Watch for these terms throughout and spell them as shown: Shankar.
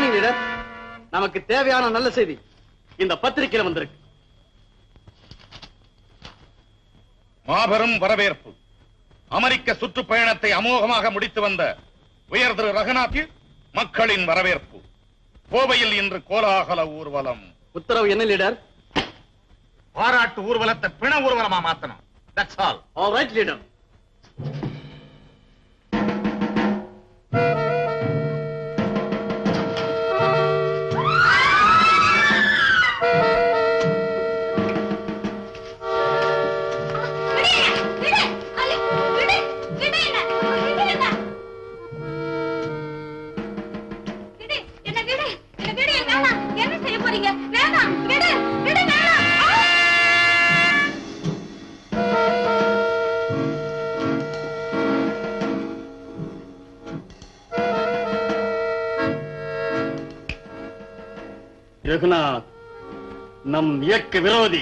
Morning leader, நமக்கு தேவையான நல்ல செய்தி இந்த பத்திரிகையில வந்திருக்கு. மாபெரும் வரவேற்பு. அமெரிக்க சுற்றுப்பயணத்தை அமோகமாக முடித்து வந்த உயர் திரு ரகுநாத் மக்களின் வரவேற்பு. கோவையில் இன்று கோலாகல ஊர்வலம். உத்தரவு என்ன லீடர்? பாராட்டு ஊர்வலத்தை பிண ஊர்வலமா மாத்தணும். That's all. All right, leader. Raghunath நம் இயக்க விரோதி.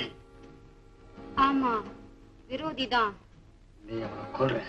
ஆமா, விரோதி தான். நீ அவனை கொல்ற.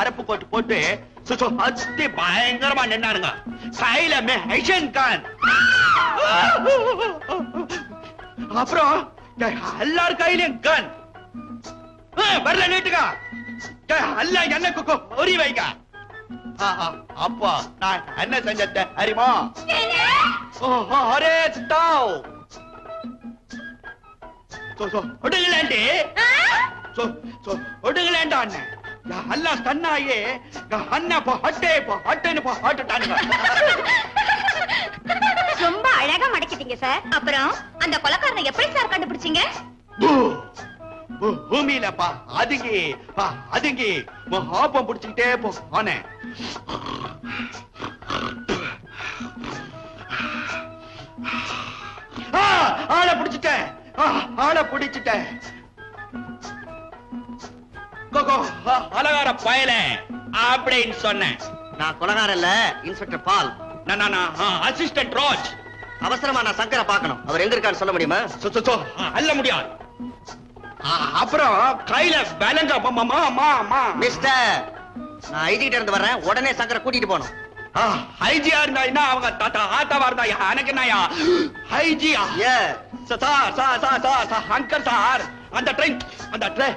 அரப்பு கோட்டு போட்டு சுத்தி பயங்கரமா நின்னாருங்க. சைலமே ஐஷன்கான். அப்புறம் எல்லாரும் கையிலும் கன் வரல நீட்டுக்கா அல்ல எனக்கு ஒரி வைக்கா. அப்போ நான் என்ன செஞ்ச அறிமா? அரே தாவ் ஒடுங்கலாண்டி ஒடுங்கலாண்டா அண்ணே அல்லா தன்னாயே ரொம்ப அழகா மடக்கிட்டீங்க சார். அப்புறம் அந்த கொலைக்காரனை எப்படி சார் கண்டுபிடிச்சீங்க? பூமியிலப்பா அதுங்கி ஆப்பம் பிடிச்சுக்கிட்டே போன ஆளை பிடிச்சிட்டேன். கொலகார பயல அப்படின்னு சொன்னேன். நான் கொலகார இல்ல, இன்ஸ்பெக்டர் பால். அசிஸ்டன்ட் ரோஜ். அவசரமா நான் சங்கரை பார்க்கணும். அவர் எங்க இருக்கான்னு சொல்ல முடியுமா? அல்ல முடியாது. அப்புறம் கையில பேலங்க மிஸ்டர், நான் ஐஜி கிட்ட இருந்து வர்றேன். உடனே சங்கரை கூட்டிட்டு போனோம். ஐஜியா இருந்தா அவங்க தாத்தா ஆத்தாவா இருந்தா எனக்கு என்னயா ஐஜியா? சங்கர் சார் அந்த ட்ரெயின்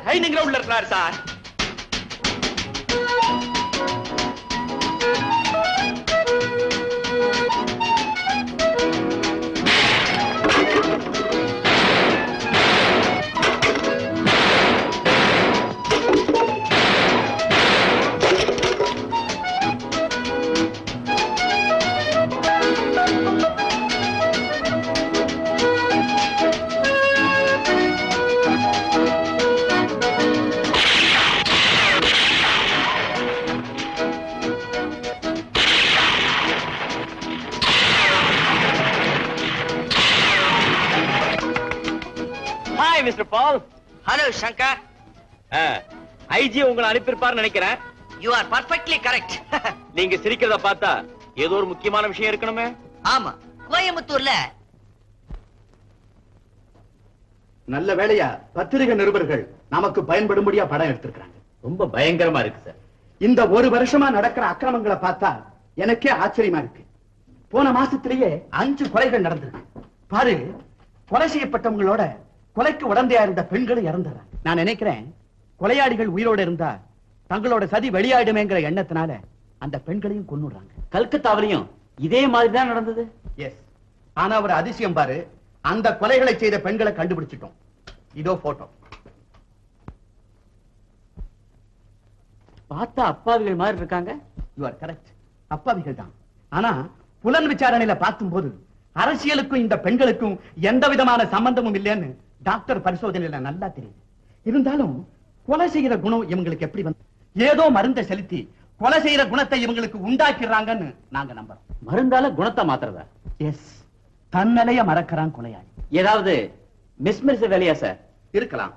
ஹைனிங் கிரவுண்ட்ல இருக்காரு sir. Mister Paul. Hello Shankar. IG உங்களை அனுப்பியிருப்பார் நினைக்கிறேன். You are perfectly correct. நீங்க சிரிக்கிறத பார்த்தா ஏதோ ஒரு முக்கியமான விஷயம் இருக்கணுமே. ஆமா, கோயம்புத்தூர்ல நல்ல வேலையா பத்திரிகை நிருபர்கள் நமக்கு பயன்படும்படியா படம் எடுத்திருக்காங்க. ரொம்ப பயங்கரமா இருக்கு சார். இந்த ஒரு வருஷமா நடக்கிற அக்கிரமங்களை பார்த்தா எனக்கே ஆச்சரியமா இருக்கு. போன மாசத்திலேயே 5 கொலைகள் நடந்திருக்கு. பாரு, கொலை செய்யப்பட்டவங்களோட கொலைக்கு உடந்தையா இருந்த பெண்களும் இறந்துறாங்க. நான் நினைக்கிறேன் கொலையாளிகள் உயிரோடு இருந்தா தங்களோட சதி வெளியாயிடுமேங்கிற எண்ணத்தினால அந்த பெண்களையும் கொன்னுடுறாங்க. கல்கத்தாவிலையும் இதே மாதிரிதான் நடந்தது. எஸ், ஆனா ஒரு அதிசயம் பாரு, அந்த கொலைகளை செய்த பெண்களை கண்டுபிடிச்சிட்டோம். இதோ போட்டோ. பார்த்தா அப்பாவிகள் மாதிரி இருக்காங்க. யூ ஆர் கரெக்ட், அப்பாவிகள் தான். ஆனா புலன் விசாரணையில பார்க்கும் போது அரசியலுக்கும் இந்த பெண்களுக்கும் எந்த விதமான சம்பந்தமும் இல்லைன்னு டாக்டர் பரிசோதனையில நல்லா தெரியுது. இருந்தாலும் கொலை செய்கிற குணம் இவங்களுக்கு எப்படி வந்து, ஏதோ மருந்தை செலுத்தி கொலை செய்கிற குணத்தை இவங்களுக்கு உண்டாக்கிறாங்கன்னு நாங்க நம்புறோம். மருந்தால குணத்தை மாத்திரதா? எஸ், தன்னலைய மறக்கிறான் கொலையாளி. ஏதாவது மிஸ்மரிச்ச வேலையா சார்? இருக்கலாம்.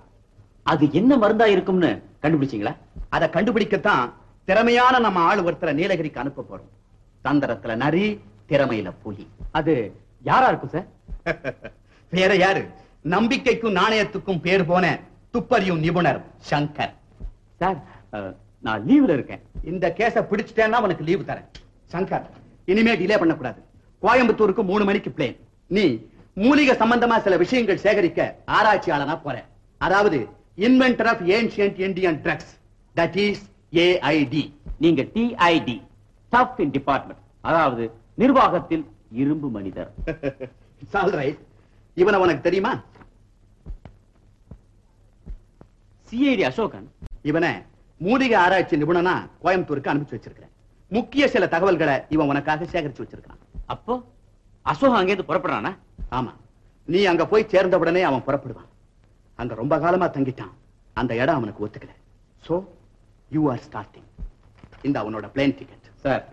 அது என்ன மருந்தா இருக்கும்னு கண்டுபிடிச்சீங்களா? அதை கண்டுபிடிக்கத்தான் திறமையான நம்ம ஆள் ஒருத்தரை நீலகிரிக்கு அனுப்ப போறோம். தந்திரத்துல நரி, திறமையில புலி. அது யாரா இருக்கும் சார்? வேற யாரு, நம்பிக்கைக்கும் நாணயத்துக்கும் பேர் போன துப்பறியும் நிபுணர் சங்கர். சார், நான் லீவ்ல இருக்கேன். இந்த கேஸை பிடிச்சிட்டேன்னா உனக்கு லீவு தரேன். சங்கர், இனிமே டிலே பண்ணக்கூடாது. கோயம்புத்தூருக்கு 3 மணிக்கு பிளேன். நீ மூலிகை சம்பந்தமா சில விஷயங்கள் சேகரிக்க ஆராய்ச்சியாளனா போற. அதாவது inventor of ancient Indian drugs, that is AID. நீங்க TID, டஃப் இன் டிபார்ட்மெண்ட், அதாவது நிர்வாகத்தில் இரும்பு மனிதர். It's all right. இவனை உனக்கு தெரியுமா? CID அசோகன். இவனை மூலிகை ஆராய்ச்சி நிபுணனா கோயம்புத்தூருக்கு அனுப்பிச்சு வச்சிருக்கிறேன். முக்கிய சில தகவல்களை இவன் உனக்காக சேகரிச்சு வச்சிருக்கான். அப்போ அசோகன் அங்கேருந்து புறப்படுறானா? ஆமா, நீ அங்க போய் சேர்ந்த உடனே அவன் புறப்படுவான். அங்க ரொம்ப காலமா தங்கிட்டான். அந்த இடம் அவனுக்கு ஒத்துக்கல. So you are starting. இந்த அவனோட பிளேன் டிக்கெட். சார்,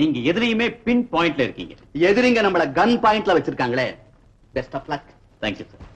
நீங்க எதிரியுமே பின் பாயிண்ட்ல இருக்கீங்க. எதிரிங்க நம்மள கன் பாயிண்ட்ல வச்சிருக்காங்களே. Best of luck. Thank you sir.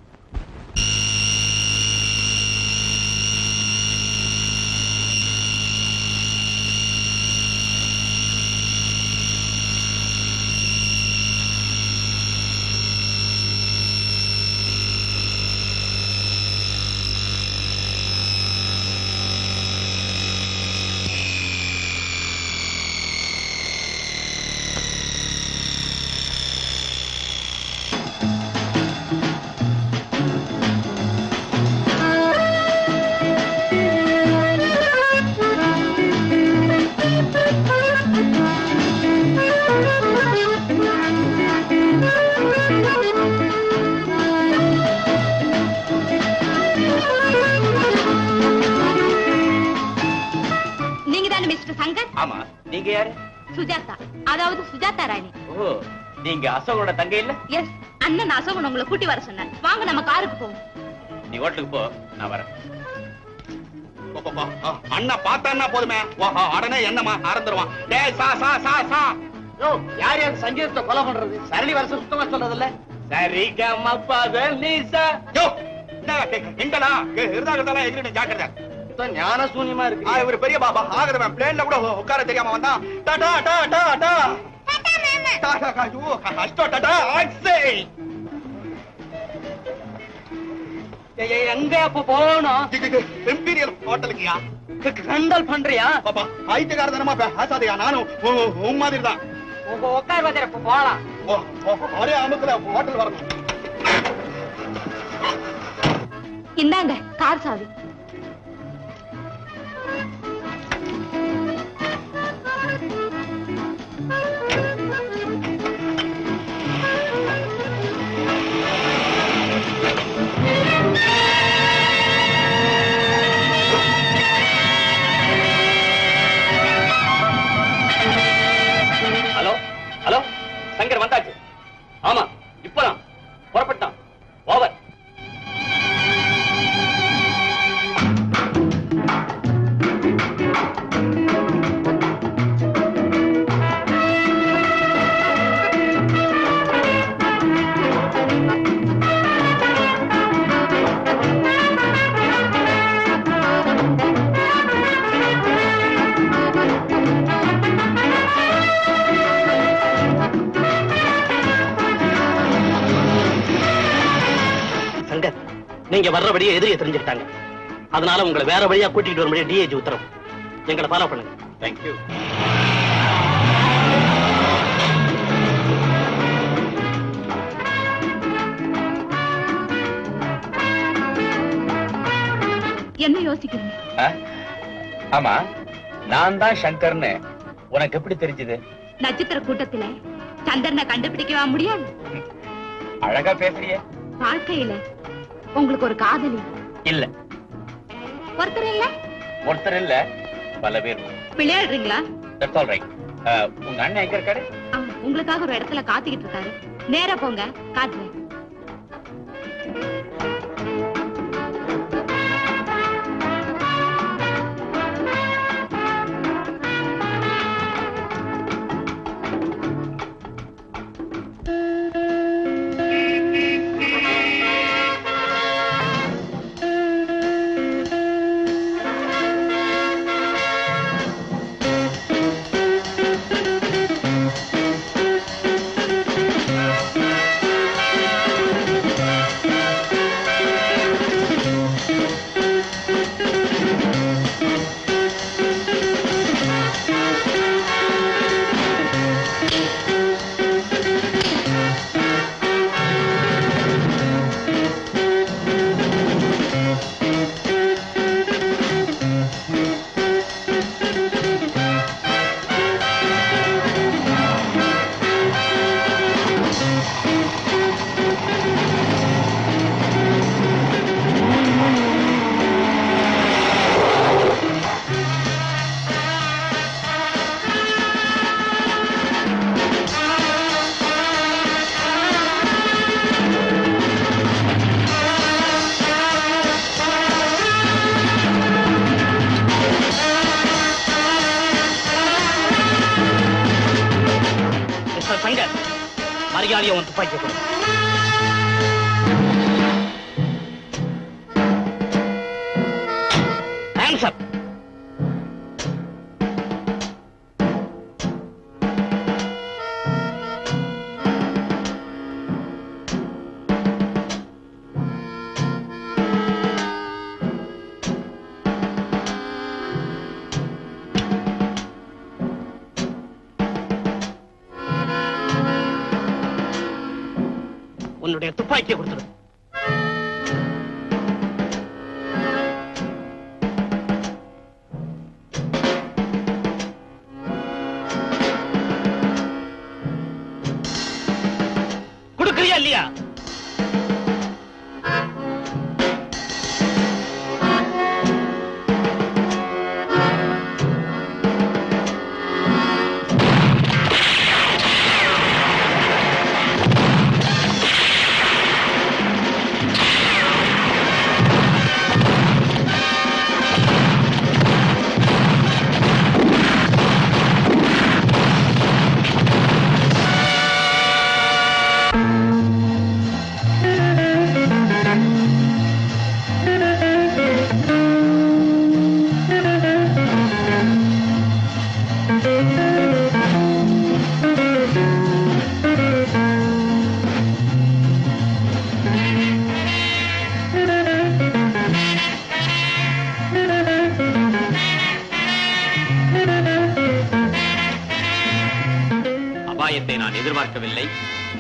அசோகனோட தங்கை இல்ல? எஸ், அண்ணன் அசோகன் உங்களை கூட்டி வர சொன்னார். வாங்க நம்ம காருக்கு போவோம். நீ ஹோட்டலுக்கு போ, நான் வரேன். அண்ணா பார்த்தான்னா போதுமே, உடனே என்னமா ஆரம்பிச்சிடுவான். டேய் சா சா சா சா. யோ, யார் யார் சஞ்சீவத்தை கொலை பண்றது? சரளி வருஷம் சுத்தமா சொல்றது இல்ல. சரி கம்மா பதனிசா. யோ, என்னடா இருதாகதெல்லாம் எதிரிட்ட ஜாக்கிரதை. இது ஞான சூனியமா இருக்கு. இவரு பெரிய பாபா ஆகறவன். பிளேன்ல கூட உட்கார தெரியாம வந்தான். டா டா டா டா டா. இந்தாங்க கார் சாவி. சங்கர் வந்தாச்சு. ஆமா, இப்பதான் புறப்பட்டான். ஓவர். நீங்க வர்றபடியே எதிரியை தெரிஞ்சுக்கிட்டாங்க. அதனால உங்களை வேற வழியா கூட்டிகிட்டு வரும்படியா DIG உத்தரவு. எங்களை ஃபாலோ பண்ணுங்க. தேங்க்யூ. யோசிக்கிறீங்க? ஆமா, நான் தான் சங்கர்னு உனக்கு எப்படி தெரிஞ்சது? நட்சத்திர கூட்டத்துல சந்திரனை கண்டுபிடிக்கவா முடியாது? அழகா பேசுறிய. வாழ்க்கையில உங்களுக்கு ஒரு காதலி இல்ல? ஒருத்தர் இல்ல பல பேர். விளையாடுறீங்களா? உங்க அண்ணன் எங்க இருக்காரு? உங்களுக்காக ஒரு இடத்துல காத்துக்கிட்டு இருக்காரு. நேரா போங்க, காட்டுறேன். துப்பாக்கியை கொடுத்துரு. கொடுக்கறியா இல்லையா?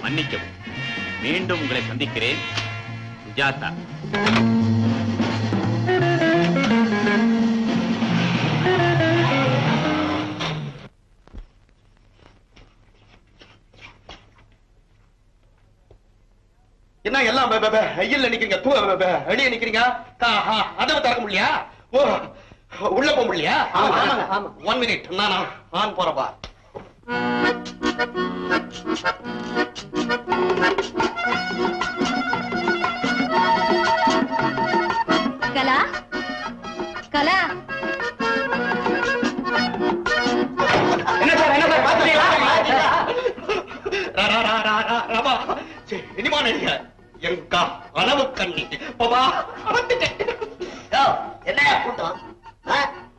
மன்னிக்கவும், மீண்டும் உங்களை சந்திக்கிறேன். சுஜாதா. என்ன எல்லாம் ஐயில் நிக்கிறீங்க, அடியே நிக்கிறீங்க, அதை திறக்க முடியலையா? உள்ள போக முடியலையா? ஒன் மினிட், நான் போறப்பா. கலா, கலா, என்ன சார் பாத்துறீங்களா? ரபா இனிமா நீங்க எங்கா அளவு கண்ணி பாபா என்ன கூட்டம்?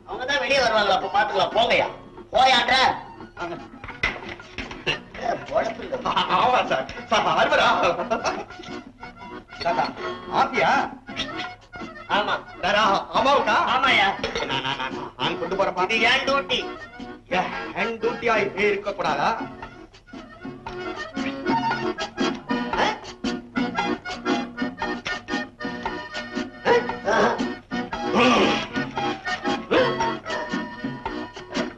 அவங்கதான் வெளியே வருவாங்களா? அப்ப பாத்துக்கலாம் போங்கயா. போயாண்ட இருக்கக்கூடாதா?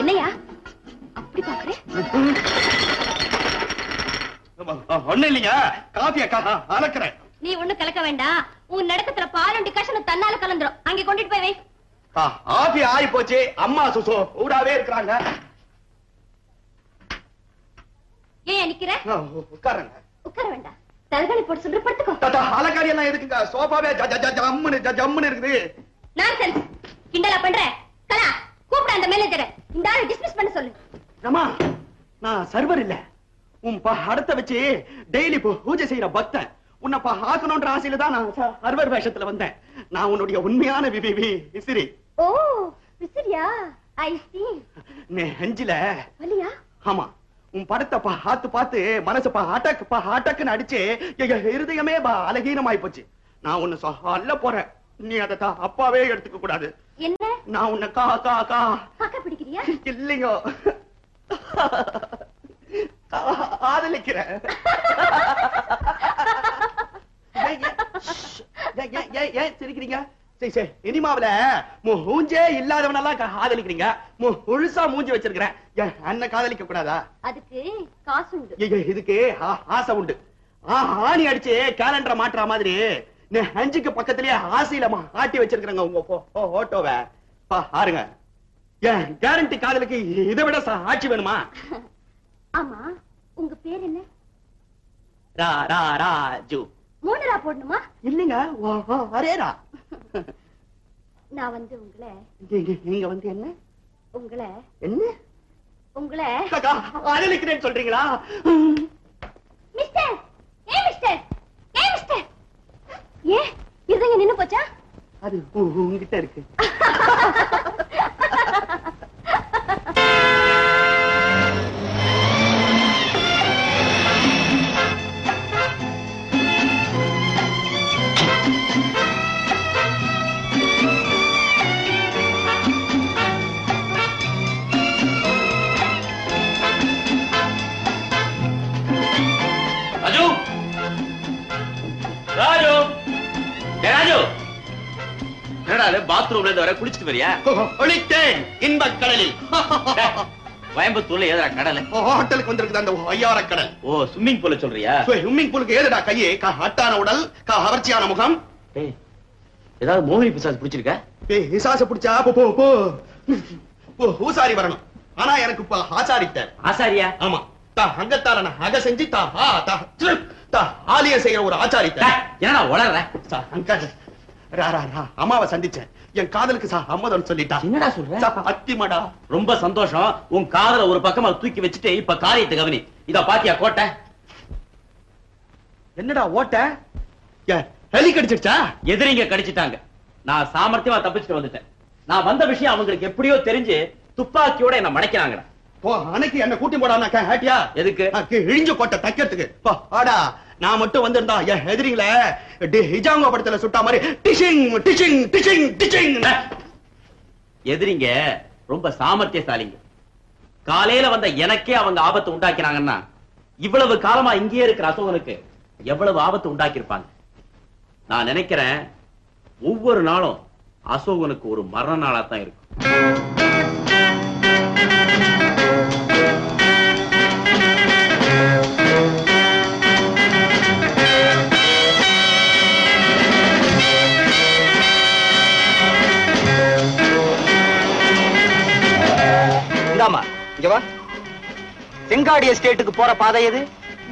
என்னையா அப்படி பாக்குறேன்? ஒண்ணு இல்லையா, காஃபியா கலக்கிறேன். நீ ஒண்ணு கலக்க வேண்டாம், உன் நடக்கத்துல பாலும் டிகாஷனும் தன்னால கலந்துரும். அங்க கொண்டுட்டு போய் வை. ஆஃபி ஆயி போச்சு, அம்மா சுசோ ஊடாவே இருக்கிறாங்க. ஏன் நிக்கிற? உட்காருங்க. உட்கார வேண்டாம், தலகாணி போட்டு சொல்ற படுத்துக்கோ. தாத்தா அலக்காரி எல்லாம் எதுக்குங்க? சோபாவே ஜம்முன்னு ஜம்முன்னு இருக்குது. நான்சென்ஸ் கிண்டலா பண்ற? கலா கூப்பிட அந்த மேனேஜரை, இந்த ஆளை டிஸ்மிஸ் பண்ண சொல்லு. அம்மா நான் சர்வர் இல்ல, உன் படத்தை வச்சு டெய்லி பூஜை செய்யற பக்தன். உன்னை ஆக்கணும்ன்ற ஆசையில தான் நான் சர்வர் வேஷத்துல வந்தேன். நான் உன்னுடைய உண்மையான விபிவி விசிறி. ஓ விசிறியா? ஐ சீ. நீ அஞ்சில வலியா? ஆமா, உன் படத்தை பார்த்து பார்த்து மனசு அடக்குன்னு அடிச்சு இருதயமே அலகீனமாய் போச்சு. நான் ஒன்னு சொல்ல போறேன், நீ அதை அப்பாவே எடுத்துக்க கூடாது. என்ன? நான் உன்னை கா கா கா பக்க பிடிக்கிறியா? இல்லைங்க, ஆதலிக்கிறேன். இனிமாவில மூஞ்சே இல்லாதவனெல்லாம் காதலிக்கிறீங்க. முழுசா மூஞ்சி வச்சிருக்கிறேன், என்ன காதலிக்க கூடாதா? அதுக்கு காசு உண்டு, இதுக்கு ஆசை உண்டு. ஆணி அடிச்சு கேலண்டரை மாட்டுற மாதிரி அஞ்சுக்கு பக்கத்திலேயே ஆசையில ஆட்டி வச்சிருக்கிறேங்க உங்க போட்டோவை பாருங்க. ஏன் கேரண்டி காதலுக்கு இதை விட ஆட்சி வேணுமா? ஆமா, உங்க பேர் என்ன? ரா ரா ராஜு. மூணரா போடணுமா? இல்லைங்க, அரேரா. நான் வந்து உங்களை நீங்க வந்து என்ன உங்களை என்ன உங்களை அழைக்கிறேன்னு சொல்றீங்களா? Mister A mister A mister A இதுங்க நின்னு போச்சா? அது உங்ககிட்ட இருக்கு. கோயம்புத்தூர்ல ஏதா கடல் ஹோட்டலுக்கு வந்திருக்கு அந்த ஐயார கடல். ஓ ஸ்விம்மிங் பூல சொல்றியா? ஸ்விம்மிங் பூலுக்கு ஏதா கையே ஹட்டான உடல் கவர்ச்சியான முகம். ஏதாவது மோகினி பிசாசு பிடிச்சிருக்கா? பிசாசு பிடிச்சா போ பூசாரி வரணும். ஆனா எனக்கு இப்ப ஆசாரிட்ட ஆசாரியா? ஆமா, அங்கத்தால அக செஞ்சு ஆலிய செய்யற ஒரு ஆச்சாரிட்ட. ஏன்னா உளற அங்க அம்மாவை சந்திச்சேன், என் காதலுக்கு சம்மதம் சொல்லிட்டான். என்னடா சொல்ற? அத்திமடா ரொம்ப சந்தோஷம். உன் காதல ஒரு பக்கமா தூக்கி வச்சுட்டு இப்ப காரியத்தை கவனி. இத பாத்தியா கோட்டை? என்னடா ஓட்ட? எலி கடிச்சிருச்சா? எதிரிங்க கடிச்சிட்டாங்க, நான் சாமர்த்தியமா தப்பிச்சுட்டு வந்துட்டேன். நான் வந்த விஷயம் அவங்களுக்கு எப்படியோ தெரிஞ்சு துப்பாக்கியோட என்ன மடக்கிறாங்கடா. அன்னைக்கு என்ன கூட்டி போடாட்டியா? எதுக்கு? இழிஞ்ச கோட்டை தைக்கிறதுக்கு. நான் மட்டும் வந்திருந்தா என் எதிரிங்கள ஹிஜாங்கோ படத்துல சுட்டா மாதிரி டிஷிங் டிஷிங் டிஷிங் டிஷிங். எதிரிங்க ரொம்ப சாமர்த்தியசாலிங்க. காலையில வந்த எனக்கே அவங்க ஆபத்து உண்டாக்கினாங்கன்னா இவ்வளவு காலமா இங்கேயே இருக்கிற அசோகனுக்கு எவ்வளவு ஆபத்து உண்டாக்கியிருப்பாங்க. நான் நினைக்கிறேன் ஒவ்வொரு நாளும் அசோகனுக்கு ஒரு மரண நாளா தான் இருக்கும். செங்காடி எஸ்டேட்டுக்கு போற பாதை எது?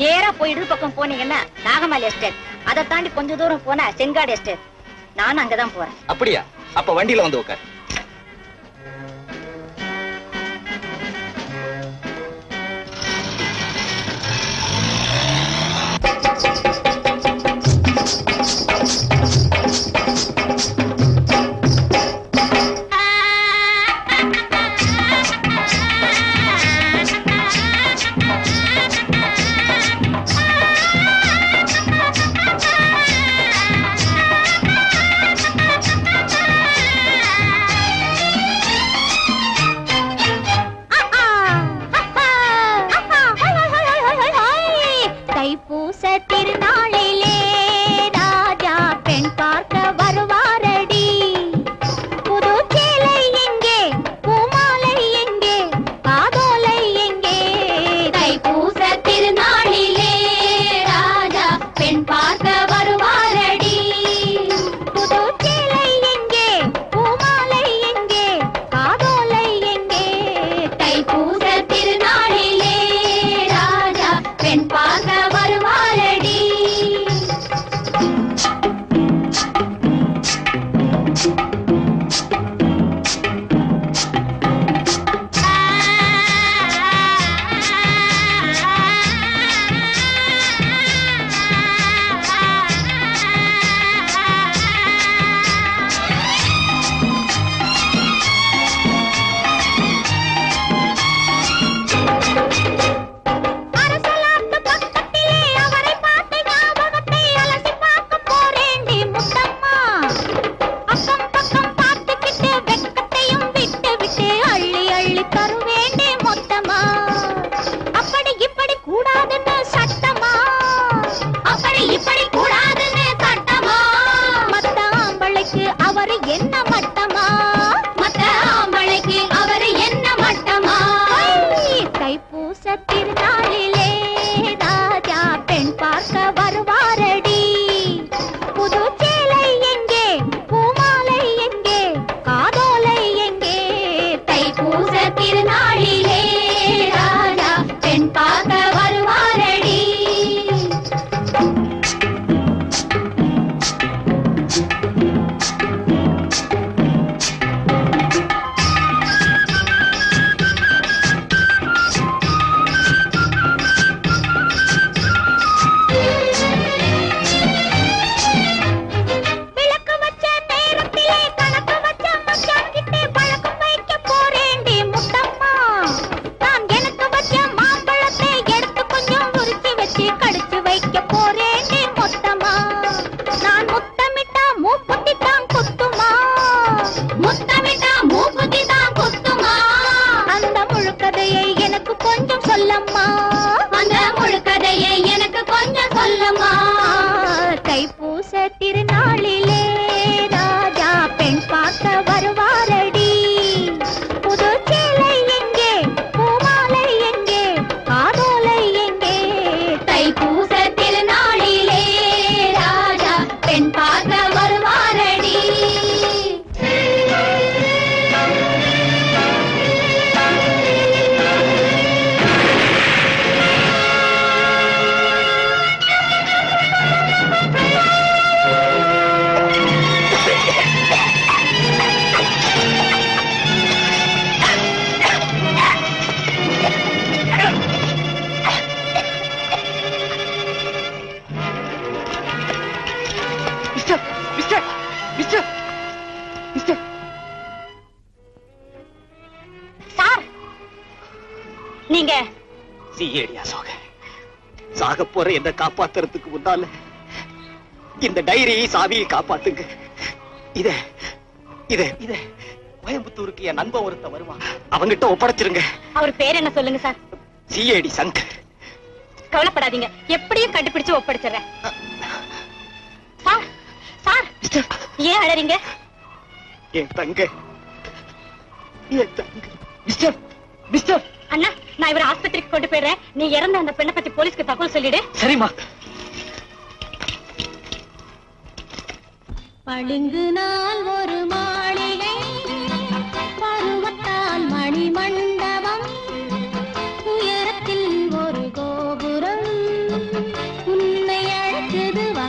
நேரா போயிடு, பக்கம் போனீங்கன்னா நாகமாலி எஸ்டேட், அதை தாண்டி கொஞ்ச தூரம் போனா செங்காடி எஸ்டேட். நான் அங்கதான் போறேன். அப்படியா? அப்ப வண்டியில வந்து உட்கார். நீங்க சிஐடியா சாக போற என்ன காப்பாத்துறதுக்கு முன்னால இந்த டைரியை சாவியை காப்பாத்துங்க. இத இத இத கோயம்புத்தூருக்கு என் நண்பன் ஒருத்த வருவான், அவங்கிட்ட ஒப்படைச்சிருங்க. அவர் பேர் என்ன சொல்லுங்க சார்? சிஐடி சங்கர். கவலைப்படாதீங்க, எப்படியும் கண்டுபிடிச்சு ஒப்படைச்சிடுறேன். சார் சார் ஏன் அழறீங்க? என் தங்க என் தங்க. மிஸ்டர் மிஸ்டர் அண்ணா, நான் இவரை ஆஸ்பத்திரிக்கு கொண்டு போயிடுறேன். நீ இறந்த அந்த பெண்ணை பத்தி போலீஸ்க்கு தகவல் சொல்லிடு. சரிம்மா. பளிங்கு நாள் ஒரு மாளிகை, பருவத்தால் மணி மண்டபம், உயரத்தில் ஒரு கோபுரம் உன்னை அழைக்குதுவா.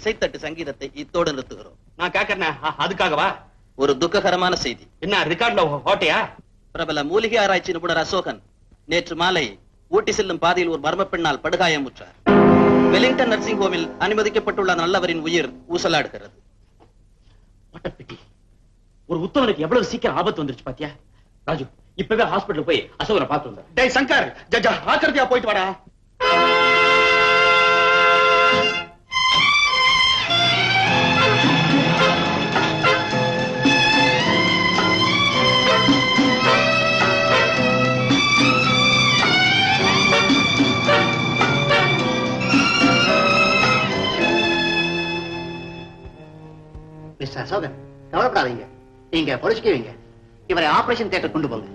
இசைத்தட்டு சங்கீதத்தை இத்தோடு நிறுத்துகிறோம். நான் கேட்கிறேன், அதுக்காகவா? ஒரு துக்ககரமான செய்தி. என்ன ரெக்கார்ட்ல ஓட்டையா? பிரபல மூலிகை ஆராய்ச்சி நிபுணர் அசோகன் நேற்று மாலை ஊட்டி செல்லும் பாதையில் ஒரு மர்ம பெண்ணால் படுகாயமுற்றார். வெலிங்டன் நர்சிங் ஹோமில் அனுமதிக்கப்பட்டுள்ள நல்லவரின் உயிர் ஊசலாடுகிறது. ஒரு உத்தவனுக்கு எவ்வளவு சீக்கிரம் ஆபத்து வந்துருச்சு பாத்தியா ராஜு. இப்பவே ஹாஸ்பிட்டல் போய் அசோகனை பார்த்து வந்தார். டேய் சங்கர், ஜஜா ஆக்கிரதியா போயிட்டு வாடா. மிஸ்டர் அசோகன், கவலைப்படாதீங்க, நீங்க பொழிச்சுக்குவீங்க. இவரை ஆபரேஷன் தியேட்டர் கொண்டு போங்க.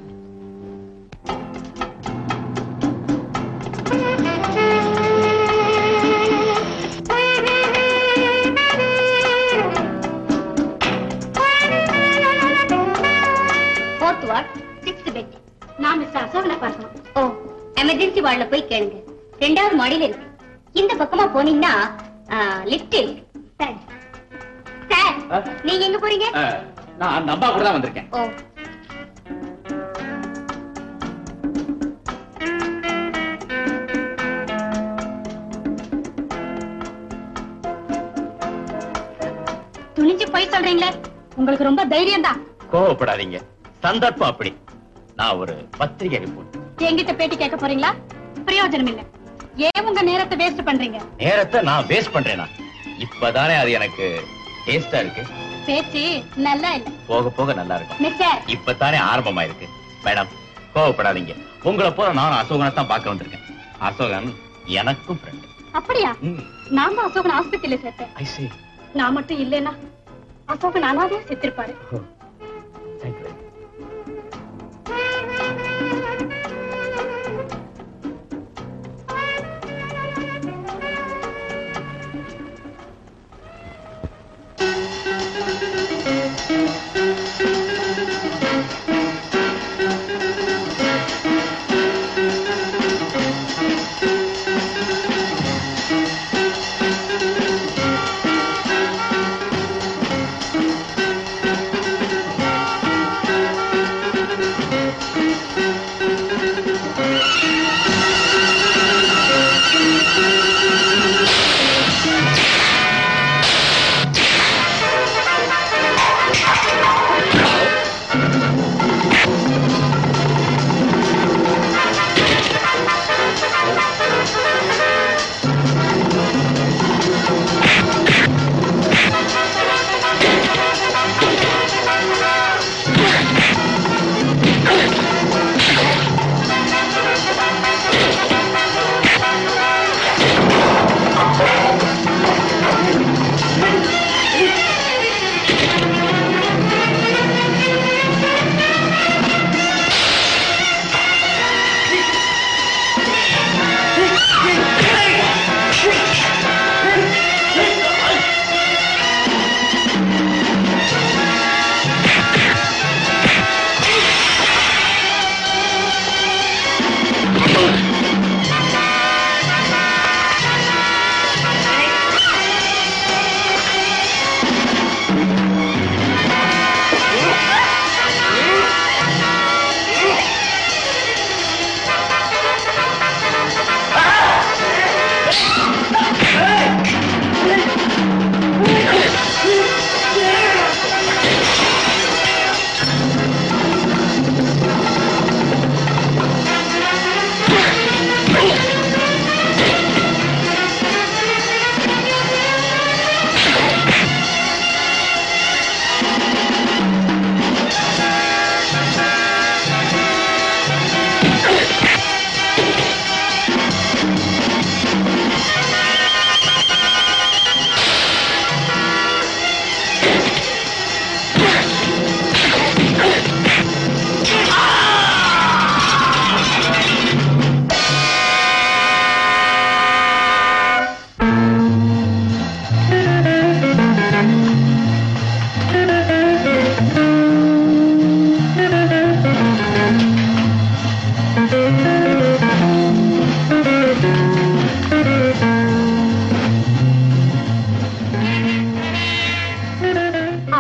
நான் மிஸ்டர் அசோகனை பார்க்கணும். ஓ, எமர்ஜென்சி வார்டுல போய் கேளுங்க. 2வது மாடியில இருக்கு. இந்த பக்கமா போனீங்கன்னா லிஃப்ட் இருக்கு. சரி சார், நீங்க எங்க போறீங்க? நான் அந்த அப்பா கூட தான் வந்திருக்கேன். ஓ, துணிஞ்சு போய் சொல்றீங்களே, உங்களுக்கு ரொம்ப தைரியம் தான். கோவப்படாதீங்க, சந்தர்ப்பம் அப்படி. நான் ஒரு பத்திரிகை ரிப்போர்ட். எங்கிட்ட பேட்டி கேட்க போறீங்களா? பிரயோஜனம் இல்ல. ஏன் உங்க நேரத்தை வேஸ்ட் பண்றீங்க? நேரத்தை நான் வேஸ்ட் பண்றேனா? இப்பதானே அது எனக்கு டேஸ்டா இருக்கு. பேசி நல்லா இல்ல, போக போக நல்லா இருக்கும். இப்பதானே ஆரம்பமா இருக்கு. மேடம் கோவப்படாதீங்க, உங்களை போல நானும் அசோகனை தான் பார்க்க வந்திருக்கேன். அசோகன் எனக்கும் ஃப்ரெண்ட். அப்படியா? நாம அசோகன் ஆஸ்பத்திரியில சேர்த்தேன். ஐ சீ. நான் மட்டும் இல்லைன்னா அசோகன் அனாதையா செத்திருப்பாரு.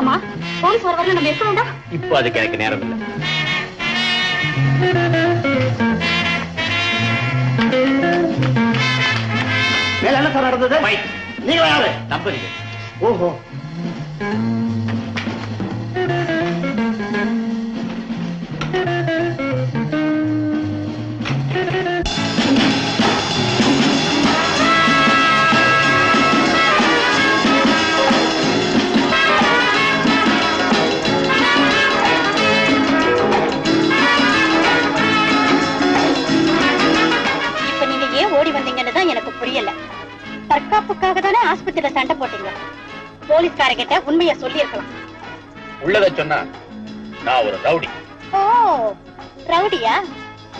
ஆமா, போலீஸ் வரவங்க நம்ம இருக்க வேண்டாம். இப்போ அதுக்கு எனக்கு நேரம் இல்லை. மேல என்ன சார் நடந்தது? நீங்க யாரு? நம்புறீங்க? ஓஹோ, எனக்கு புரியல. தற்காப்புக்காக தானே ஆஸ்பத்திரியில சண்டை போட்டீங்க. போலீஸ்காரர்கிட்ட உண்மையை சொல்லி இருக்கலாம். உள்ளத சொன்னா நான் ஒரு ரவுடி. ஓ, ரவுடியா?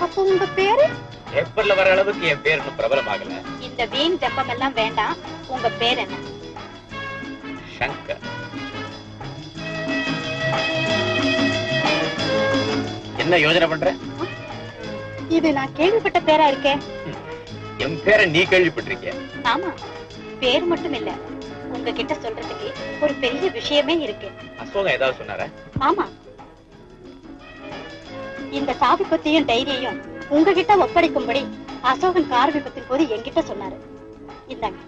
அப்ப உங்க பேரு பேப்பர்ல வர அளவுக்கு என் பேருக்கு பிரபலமாகல. இந்த வீண் தெப்பம் எல்லாம் வேண்டாம். உங்க பேர் என்ன? சங்கர். என்ன யோஜனை பண்ற? இது நான் கேள்விப்பட்ட பேரா இருக்கேன். என் பேரை நீ கேள்விப்பட்டிருக்கியா? ஆமா, பேர் மட்டும் இல்ல, உங்ககிட்ட சொல்றதுக்கு ஒரு பெரிய விஷயமே இருக்கு. அசோகன் ஏதாவது சொன்னாரா? ஆமா, இந்த சாவி பத்தியும் டைரியையும் உங்ககிட்ட ஒப்படைக்கும்படி அசோகன் கார் விபத்தின் போது என்கிட்ட சொன்னாரு. இந்தாங்க,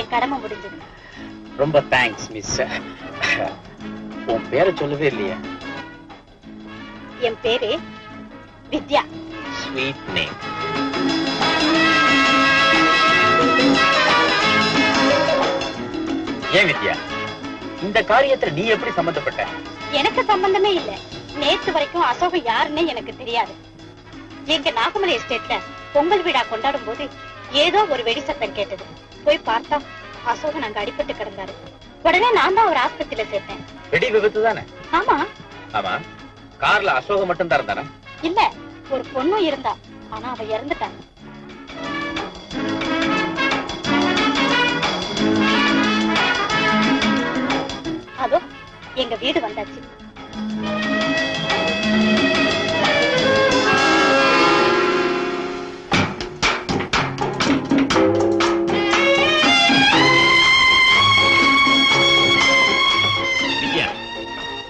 என் கடமை முடிஞ்சது. ரொம்ப தேங்க்ஸ் மிஸ். உன் பேரை சொல்லவே இல்லையா? என் பேரு வித்யா. Sweet name. ஏன் வித்யா, இந்த காரியத்துல நீ எப்படி சம்பந்தப்பட்ட? எனக்கு சம்பந்தமே இல்ல. நேற்று வரைக்கும் அசோகன் யாருன்னே எனக்கு தெரியாது. எங்க நாகமலை எஸ்டேட்ல பொங்கல் விழா கொண்டாடும் போது ஏதோ ஒரு வெடி சத்தம் கேட்டது. போய் பார்த்தா அசோகன் அங்க அடிபட்டு கிடந்தாரு. உடனே நான் தான் ஒரு ஆஸ்பத்திரியில சேர்த்தேன். வெடி விபத்து தானே? ஆமா ஆமா. கார்ல அசோகன் மட்டும் தான் இருந்தானா? இல்ல, ஒரு பொண்ணும் இருந்தா. ஆனா அவ இறந்துட்டான். அதோ எங்க வீடு வந்தாச்சு. விஜயா,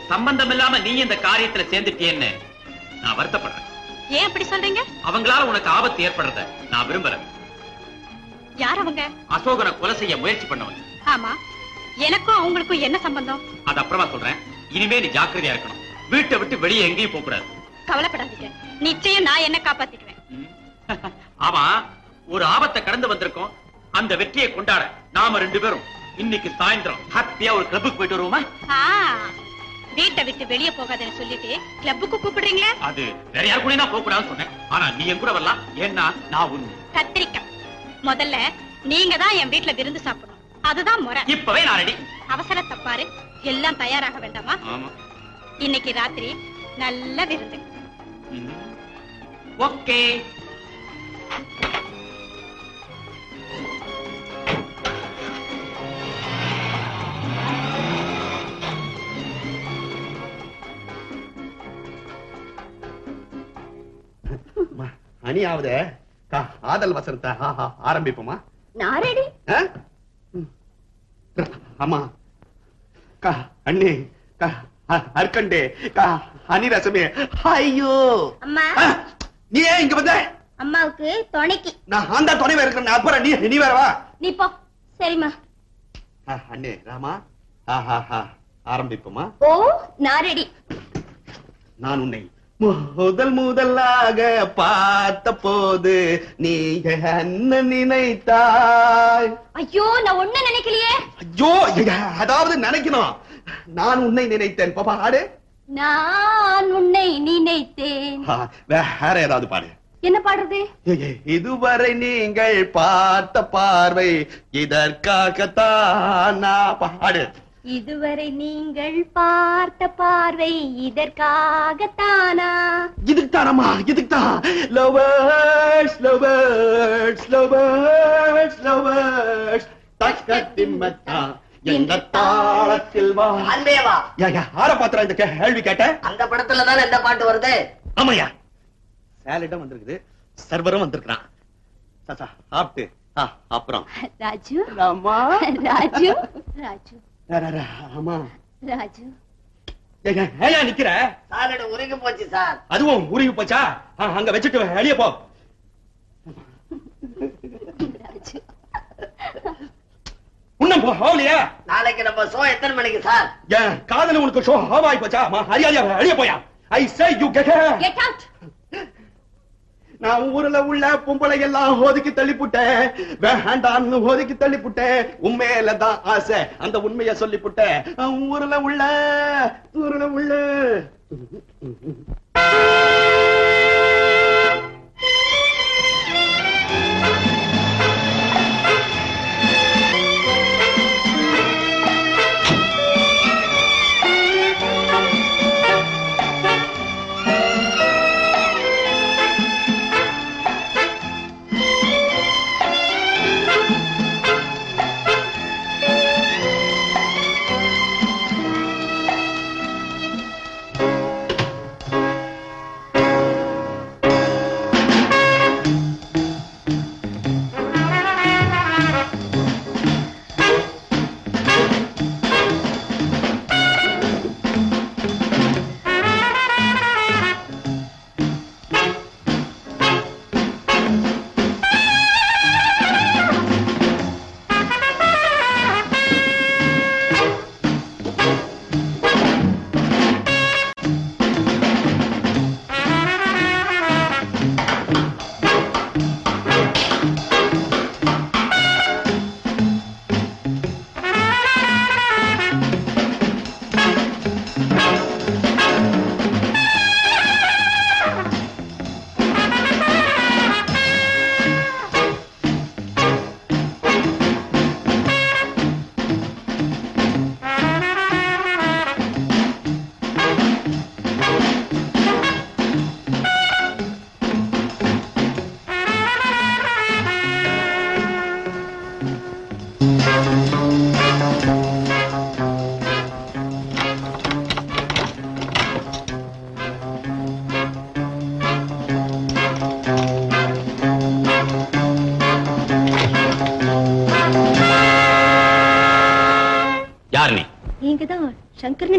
சம்பந்தம் இல்லாம நீ இந்த காரியத்துல சேர்ந்துட்டேன்னு நான் வருத்தப்படுறேன். ஏன் அப்படி சொல்றீங்க? அவங்களால உனக்கு ஆபத்து ஏற்படுறத நான் விரும்புறேன். யார் அவங்க? அசோகனை கொலை செய்ய முயற்சி பண்ணவங்க. ஆமா, எனக்கும் அவங்களுக்கும் என்ன சம்பந்தம்? அது அப்புறமா சொல்றேன். இனிமே நீ ஜாக்கிரதையா இருக்கணும். வீட்டை விட்டு வெளியே எங்கேயும் போக கூடாது. கவலைப்படாதீங்க, நிச்சயம் நான் என்ன காப்பாத்திடுவேன். ஆமா, ஒரு ஆபத்தை கடந்து வந்திருக்கோம். அந்த வெற்றியை கொண்டாட நாம ரெண்டு பேரும் இன்னைக்கு சாயந்தரம் ஹாப்பியா ஒரு கிளப்புக்கு போயிட்டு வருவோமா? வீட்டை விட்டு வெளியே போகாதன்னு சொல்லிட்டு கிளப்புக்கு கூப்பிடுறீங்களே? அது வேற யாரு கூட நான் போக கூடாதுன்னு சொன்னேன். ஆனா நீ என் கூட வரலாம். ஏன்னா நான் உன் கத்திரிக்க. முதல்ல நீங்க தான் என் வீட்டுல விருந்து சாப்பிடணும். அதுதான் முறை. இப்பவே நான் ரெடி. அவசர தப்பாரு, எல்லாம் தயாராக வேண்டாமா? இன்னைக்கு ராத்திரி நல்ல விருந்து. ஓகே, அணி ஆவது ஆதல் வசனத்தை ஆரம்பிப்போமா? நான் ரெடி. அம்மா அண்ணே அர்க்கண்டே அனிரசமே. ஐயோ அம்மா, நீ ஏன் இங்க வந்த? அம்மாவுக்கு துணைக்கு நான் அந்த துணைவா இருக்கிறேன். அப்புறம் நீ நீ வரவா? நீ போ. சரிம்மா. அண்ணே ராமா, ஆரம்பிப்போமா? ஓ, நான் ரெடி. நான் உன்னை முதல் முதலாக பார்த்த போது நீ என்ன நினைத்தாய்? ஐயோ, நான் ஒண்ணு நினைக்கலையே. ஐயோ, அதாவது நினைக்கணும். நான் உன்னை நினைத்தேன். பாப்பா ஆடு. நான் உன்னை நினைத்தேன். வேற ஏதாவது பாடு. என்ன பாடுறது? இதுவரை நீங்கள் பார்த்த பார்வை இதற்காகத்தான். பாடு. இதுவரை நீங்கள் பார்த்த பார்வை இதற்காகத்தானா? இதுக்குத்தானம்மா, இதுக்குத்தான். லவர்ஸ் லவர்ஸ் லவர்ஸ் லவர்ஸ் தக்கதிம்மத்தா என்ற தாளத்தில் வா. அன்பேவா, யார பாத்திரம் இந்த கேள்வி கேட்ட? அந்த படத்துல தானே இந்த பாட்டு வருது. ஆமாயா, சாலடம் வந்திருக்குது, சர்வரும் வந்திருக்கிறான். சாச்சா ஆப்டு. அப்புறம் ராஜு ராமா, ராஜு ராஜு. அம்மா, ராஜு ஏன் நிக்கிற? சாலோட உருகி போச்சு சார். அதுவும் உருகி போச்சா? அங்க வச்சுட்டு வெளியே போ. உன்னும் போகலையா? நாளைக்கு நம்ம ஷோ எத்தனை மணிக்கு சார்? ஏன் காதல உனக்கு ஷோ ஹாவாய் போச்சா? ஹரியாலியா வெளியே போயா? I say you get out. நான் ஊர்ல உள்ள பொம்பளை எல்லாம் ஒதுக்கி தள்ளிப்புட்டேன், வேண்டான்னு ஒதுக்கி தள்ளிப்புட்டேன். உண்மையிலதான் ஆசை, அந்த உண்மைய சொல்லிப்புட்டேன். ஊர்ல உள்ள ஊர்ல உள்ள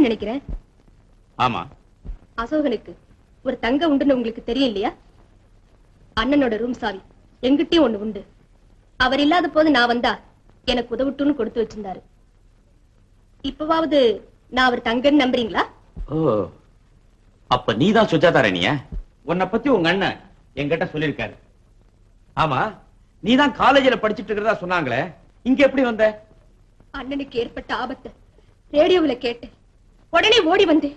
நினைக்கிறேன். ஆமா, அசோகனுக்கு ஒரு தங்க உண்டுன்னு உங்களுக்கு தெரியலையா? அண்ணனோட ரூம் சாவி எங்கிட்டே ஒண்ணு உண்டு. அவர் இல்லாத போது நான் வந்தா எனக்கு உதவுட்டுன்னு கொடுத்து வச்சிருந்தாரு. இப்பவாவது நான் அவர் தங்கன்னு நம்புறீங்களா? ஓ, அப்ப நீதான் சுஜாதா ராணியா? உன்னை பத்தி உங்க அண்ணன் என்கிட்ட சொல்லியிருக்காரு. ஆமா, நீதான் காலேஜில் படிச்சுட்டு இருக்கிறதா சொன்னாங்களே, இங்க எப்படி வந்த? அண்ணனுக்கு ஏற்பட்ட ஆபத்தை ரேடியோவில கேட்டு உடனே ஓடி வந்தேன்.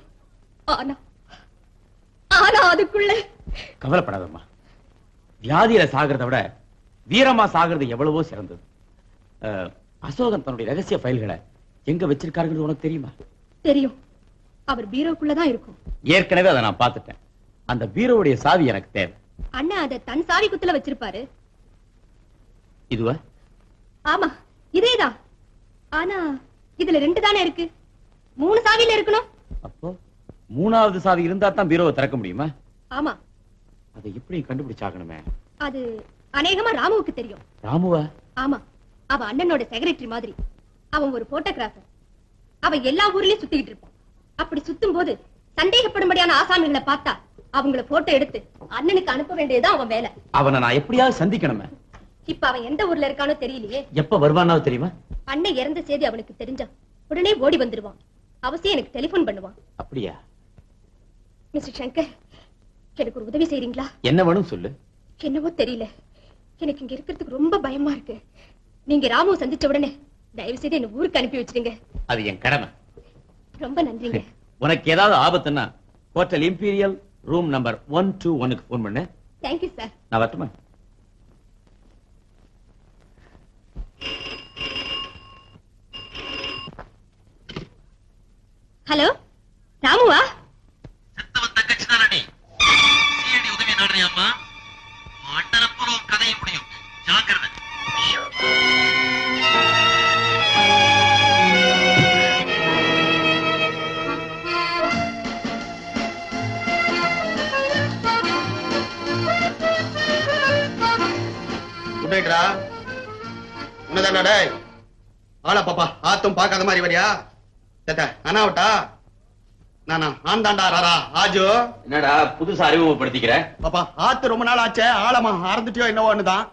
கவலைப்படாதம்மா, வியாதியில சாகிறத விட வீரமா சாகிறது எவ்வளவோ சிறந்தது. அசோகன் தன்னுடைய ரகசிய ஃபைல்களை எங்க வச்சிருக்காருன்னு உனக்கு தெரியுமா? தெரியும், அவர் பீரோக்குள்ளதான் இருக்கும். ஏற்கனவே அதை நான் பார்த்துட்டேன். அந்த பீரோவுடைய சாவி எனக்கு தேவை. அண்ணா அதை தன் சாவி குத்துல வச்சிருப்பாரு. இதுவா? ஆமா, இதேதான். ஆனா இதுல ரெண்டு தானே இருக்கு, மூணு சாவியில இருக்கணும். அப்போ மூணாவது சாவி இருந்தா தான் பீரோவை திறக்க முடியுமா? ஆமா, அதை எப்படி கண்டுபிடிச்சாகணுமே? அது அநேகமா ராமுவுக்கு தெரியும். ராமுவா? ஆமா, அவ அண்ணனோட செக்ரட்டரி மாதிரி. அவன் ஒரு போட்டோகிராஃபர். அவன் எல்லா ஊர்லயும் சுத்திக்கிட்டு இருப்பான். அப்படி சுத்தும் போது சந்தேகப்படும்படியான ஆசாமிகளை பார்த்தா அவங்கள போட்டோ எடுத்து அண்ணனுக்கு அனுப்ப வேண்டியதுதான் அவன் வேலை. அவனை நான் எப்படியாவது சந்திக்கணுமே. இப்ப அவன் எந்த ஊர்ல இருக்கானோ தெரியலையே. எப்ப வருவானோ தெரியுமா? அண்ணன் இறந்த செய்தி அவனுக்கு தெரிஞ்சா உடனே ஓடி வந்துருவான். அவசியம் எனக்கு டெலிபோன் பண்ணுவான். அப்படியா? மிஸ்டர் சங்கர், எனக்கு ஒரு உதவி செய்றீங்களா? என்ன வேணும் சொல்லு. என்னவோ தெரியல, எனக்கு இங்க இருக்கிறதுக்கு ரொம்ப பயமா இருக்கு. நீங்க ராமுவை சந்திச்ச உடனே தயவு செய்து என்ன ஊருக்கு அனுப்பி வச்சிருங்க. அது என் கடமை. ரொம்ப நன்றிங்க. உனக்கு ஏதாவது ஆபத்துன்னா ஹோட்டல் இம்பீரியல் ரூம் நம்பர் 121க்கு போன் பண்ணு. Thank you sir. நான் வரட்டுமா? ஹலோ, ராமுவா? செத்தவன் தங்கச்சி தானே. சிஐடி உதவி நாடுறியாமா? மண்டலப்புறம் கதையை முடியும். ஜாக்கிரதை. குட்டேக்கடா, உன்னதானடா. ஆளா பாப்பா, ஆத்தும் பார்க்காத மாதிரி வரியா? அனாவட்டா என்னடா புதுசா அறிமுகப்படுத்திக்கிறேன். பாப்பா ஆத்து ரொம்ப நாள் ஆச்சே, ஆழமா ஆரம்பிச்சியோ என்னவோன்னுதான்.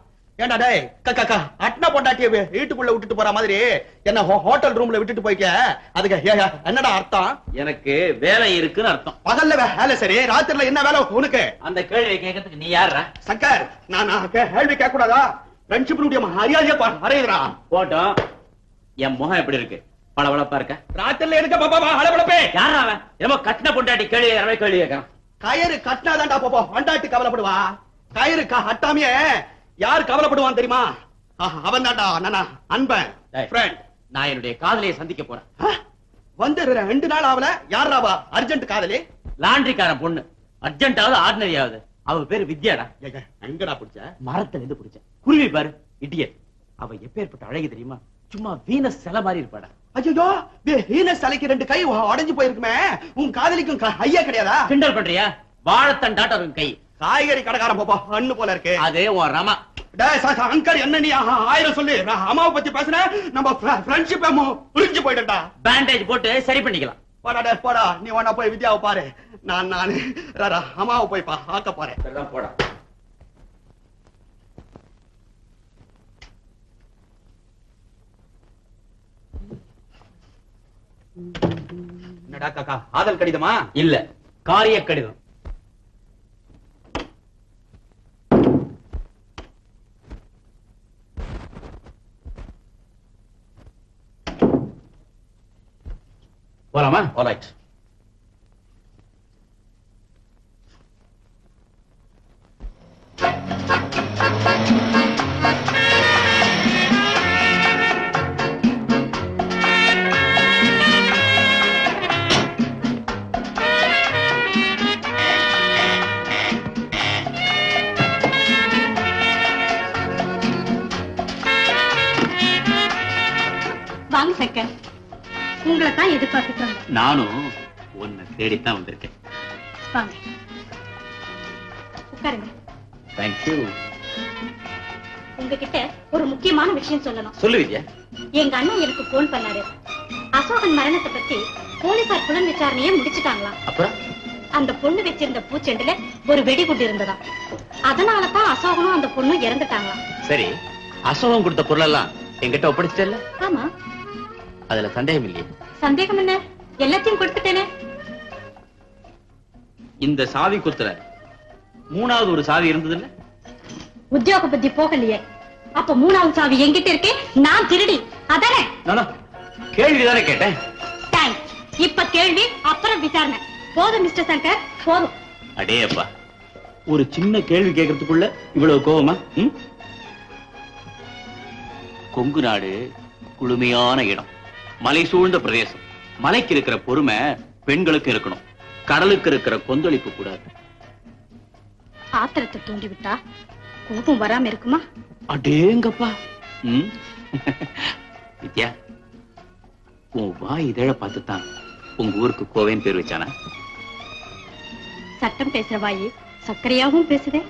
ஏண்டா டே கக்கா அட்னா பொண்டாட்டிய வீட்டுக்குள்ள விட்டுட்டு போற மாதிரி என்ன ஹோட்டல் ரூம்ல விட்டுட்டு போய்க்க, அதுக்கு என்னடா அர்த்தம்? எனக்கு வேலை இருக்குன்னு அர்த்தம். பகல்ல வேலை சரி, ராத்திரில என்ன வேலை உனக்கு? அந்த கேள்வி கேட்கறதுக்கு நீ யாரா? சங்கர். நான் கேள்வி கேட்க கூடாதா? ஃப்ரெண்ட்ஷிப் ரூடிய மரியாதையா வரையறா போட்டோம். என் முகம் எப்படி இருக்கு? பளபளப்பா இருக்க? ராத்திரில எடுக்க பாப்பா பளபளப்பே. யாரா அவன்? ஏமா கட்ன பொண்டாட்டி கேள்வி கேள்வி கேட்கறான். கயிறு கட்டினாதான்டா பாப்பா பொண்டாட்டி கவலைப்படுவா. கயிறு கட்டாமையே யார் கவலைப்படுவான் தெரியுமா? அவன் தான்டா நானா அன்பன் ஃப்ரெண்ட். நான் என்னுடைய காதலியை சந்திக்க போறேன். வந்து ரெண்டு நாள் ஆவல. யாராவா? அர்ஜென்ட் காதலி, லாண்டரிக்காரன் பொண்ணு. அர்ஜென்டாவது ஆர்டினரியாவது? அவ பேரு வித்யாடா. எங்கடா பிடிச்ச? மரத்துல இருந்து பிடிச்ச. குருவி பாரு இடியட். அவ எப்பேற்பட்ட அழகி தெரியுமா? சும்மா வீனஸ் சிலை மாதிரி இருப்பாடா. ஐயோ வீனஸ் சிலைக்கு ரெண்டு கை உடஞ்சு போயிருக்குமே, உன் காதலிக்கும் ஐயா கிடையாதா? கிண்டல் பண்றியா? வாழத்தன் டாட்டா கை. காய்கறி கடைக்காரன் பாப்பா அண்ணு போல இருக்கு. அதே உன் ரமா. அங்கர் என்ன நீ ஆயிரம் சொல்லு, அம்மாவை பத்தி பேசுன நம்ம ஃப்ரெண்ட்ஷிப் புரிஞ்சு போயிட்டா. பேண்டேஜ் போட்டு சரி பண்ணிக்கலாம். போடா போடா, நீ ஒன்னா போய் வித்யாவை பாரு, நான் அம்மாவை போய் ஆக்க பாரு. போடா. என்னடா காக்கா ஆதல் கடிதமா? இல்ல காரிய கடிதம். போலாமா? ஆல்ரைட். வாங்க சங்கர், உங்களை தான் எதிர்பார்த்துட்டேன். நானும் உன்னை தேடித்தான் வந்திருக்கேன். வாங்க உட்காருங்க. Thank you. உங்ககிட்ட ஒரு முக்கியமான விஷயம் சொல்லணும். சொல்லுவீங்க? எங்க அண்ணன் எனக்கு போன் பண்ணாரு. அசோகன் மரணத்தை பத்தி போலீசார் புலன் விசாரணையை முடிச்சுட்டாங்களா. அப்புறம் அந்த பொண்ணு வச்சிருந்த பூச்செண்டுல ஒரு வெடிகுண்டு இருந்ததா, அதனாலதான் அசோகனும் அந்த பொண்ணும் இறந்துட்டாங்களா. சரி, அசோகன் கொடுத்த பொருள் எல்லாம் எங்கிட்ட ஒப்படைச்சிட்டல? ஆமா. அதுல சந்தேகம் இல்லையே? சந்தேகம் என்ன, எல்லாத்தையும் கொடுத்துட்டேனே. இந்த சாவி குத்துல மூணாவது ஒரு சாவி இருந்தது இல்ல? உத்தியோக பத்தி போகலையே, அப்ப மூணாவது சாவி எங்கிட்ட இருக்கே, நான் திருடி அதானே. கேள்விதானே கேட்டேன். இப்ப கேள்வி, அப்புறம் விசாரணை. போதும் மிஸ்டர் சங்கர் போதும். அடே அப்பா, ஒரு சின்ன கேள்வி கேட்கறதுக்குள்ள இவ்வளவு கோபமா? கொங்கு நாடு குளுமையான இடம், மலை சூழ்ந்த பிரதேசம். மலைக்கு இருக்கிற பொறுமை பெண்களுக்கு இருக்கணும், கடலுக்கு இருக்கிற கொந்தளிப்பு கூடாது. ஆத்திரத்தை தூண்டி விட்டா கோபம் வராம இருக்குமா? அடேங்கப்பா. வித்யா, உன் வாய் இதழ பார்த்துத்தான் உங்க ஊருக்கு கோவைன்னு பேர் வச்சானா? சட்டம் பேசுற வாயி சர்க்கரையாகவும் பேசுதே.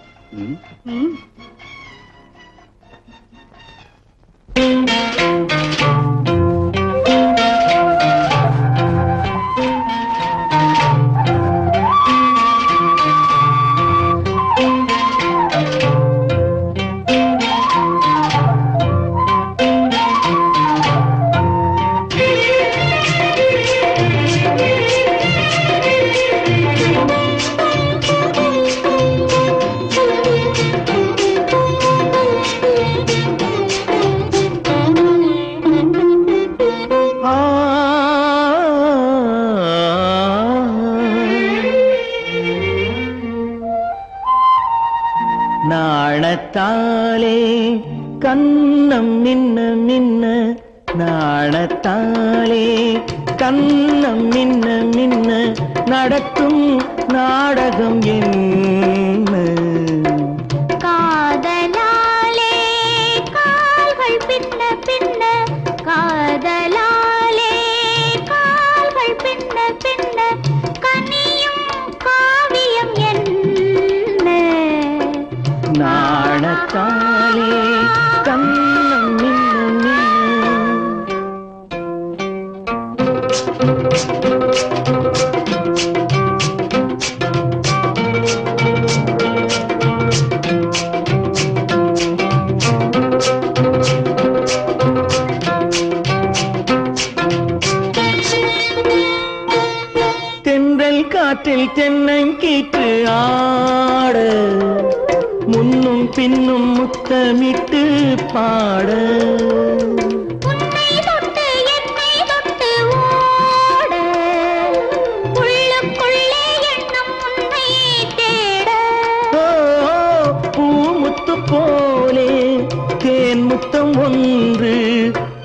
நாணத்தாலே கண்ணம் மின்ன மின்ன, நாணத்தாலே கண்ணம் மின்ன மின்ன, நடக்கும் நாடகம் என்ன? காதலாலே கால்கள் பின்ன பின்ன, காதலாலே கால்கள் பின்ன பின்ன, கனியும் காவியம் என்ன? நாணத்தாலே கண்ணம் மின்ன மின்ன. காற்றில் தென்னை கீற்று ஆட, முன்னும் பின்னும் முத்தமிட்டு பாட, பூமுத்து போலே தேன் முத்தம் ஒன்று